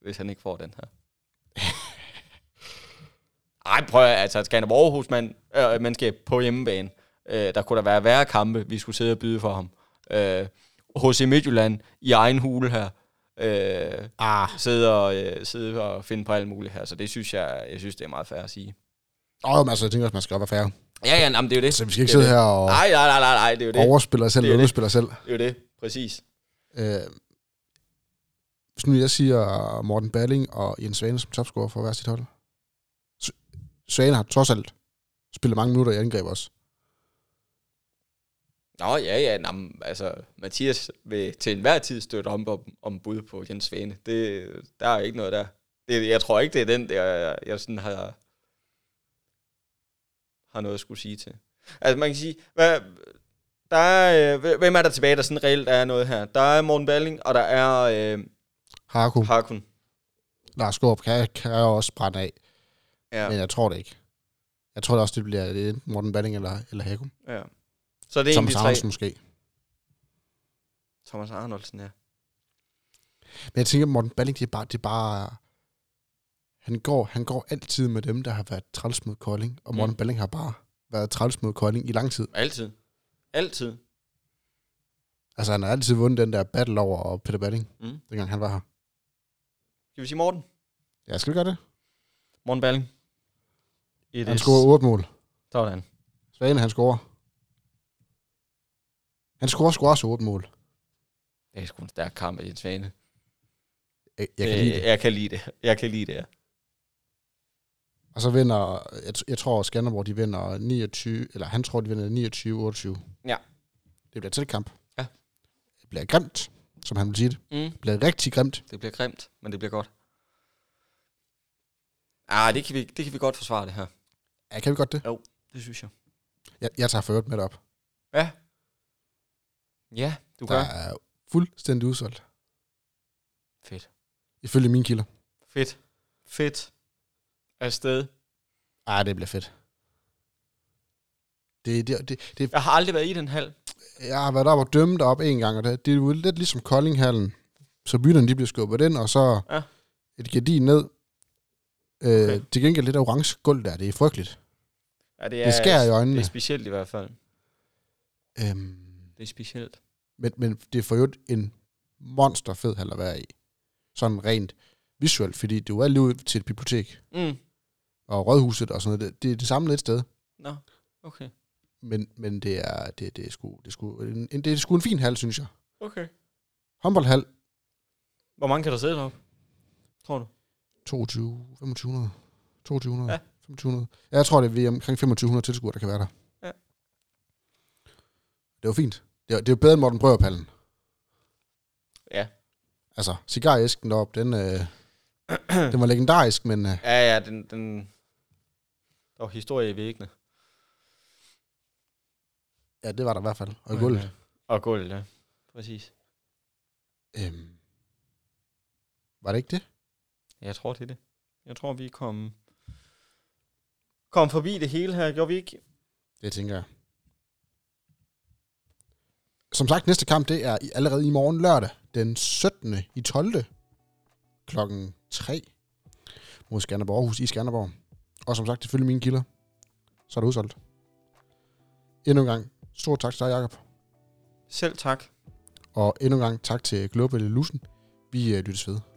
hvis han ikke får den her. Ej, prøv at Skanderborg Aarhus, man skal på hjemmebane. Der kunne der være værre kampe, vi skulle sidde og byde for ham. HC Midtjylland i egen hule her. Sidde og finde på alt muligt her. Så det synes jeg synes det er meget fair at sige. Jeg tænker også, man skal op og fair. Ja, jamen, det er jo det. Så vi skal ikke sidde her og nej, det er jo det. Overspiller selv, underspiller selv. Det er jo det, præcis. Hvis nu jeg siger Morten Balling og Jens Svane som topscorer for hver sit hold. Svane har trods alt spillet mange minutter i angreb også. Nå, ja. Mathias vil til enhver tid støtte om bud på Jens Svane. Der er ikke noget der. Jeg tror ikke, det er den, der jeg sådan har noget at skulle sige til. Altså, man kan sige, hvem er der tilbage, der sådan reelt er noget her? Der er Morten Balling, og der er Harkun. Lars Gård kan jeg også brænde af. Ja. Men jeg tror det ikke. Jeg tror det også, det bliver det Morten Balling eller Hakum. Ja. Så er det Thomas Arnoldsen måske. Thomas Arnoldsen, ja. Men jeg tænker, Morten Balling, det er bare han går altid med dem, der har været træls mod Kolding. Og Morten Balling har bare været træls mod Kolding i lang tid. Altid. Altså, han har altid vundet den der battle over Peter Balling, dengang han var her. Skal vi sige Morten? Ja, skal vi gøre det? Morten Balling. Han scorer 8 mål. Sådan. Svane, han scorer. Han scorer også 8 mål. Det er sgu en stærk kamp af Jens Svane. Jeg kan lide det. Og så vinder, jeg tror Skanderborg, de vinder 29, eller han tror, de vinder 29-28. Ja. Det bliver tæt kamp. Ja. Det bliver grimt, som han vil sige det. Det bliver rigtig grimt. Det bliver grimt, men det bliver godt. Ah, det kan vi godt forsvare det her. Ja, kan vi godt det? Jo, det synes jeg. Jeg tager ført med det op. Ja. Ja, du gør. Der er fuldstændig udsolgt. Fedt. Ifølge mine kilder. Fedt. Afsted. Ej, det bliver fedt. Det. Jeg har aldrig været i den hal. Jeg har været op og dømme op en gang, og det er jo lidt ligesom Koldinghallen. Så bytterne, de bliver skubbet ind, og så et gardin ned. Okay. Til gengæld lidt orange gulv der, det er frygteligt. Ja, det skærer i øjnene. Det er specielt i hvert fald. Det er specielt. Men det er for øvrigt en monsterfed hal at være i. Sådan rent visuelt, fordi det jo er lige ud til et bibliotek. Og rådhuset og sådan noget, det er det samme lidt sted. Nå, okay. Men det er sgu en fin hal, synes jeg. Okay. Håndboldhal. Hvor mange kan der sidde deroppe, tror du? 2200. Ja. 2500. Ja, jeg tror, det er omkring 2500 tilskuere, der kan være der. Ja. Det var fint. Det er jo bedre end Morten Brøverpallen. Ja. Altså, cigaræsken deroppe, den var legendarisk, men... Ja, den... Der var historie i væggene. Ja, det var der i hvert fald. Og okay. Gulvet. Og gulvet, ja. Præcis. Var det ikke det? Jeg tror, det er det. Jeg tror, vi kom forbi det hele her. Gjorde vi ikke? Det tænker jeg. Som sagt, næste kamp, det er allerede i morgen lørdag, den 17/12 klokken 3 mod Skanderborg Aarhus i Skanderborg. Og som sagt, selvfølgelig mine kilder, så er det udsolgt. Endnu en gang, stor tak til dig, Jakob. Selv tak. Og endnu en gang, tak til Global Evolution. Vi lyttes ved.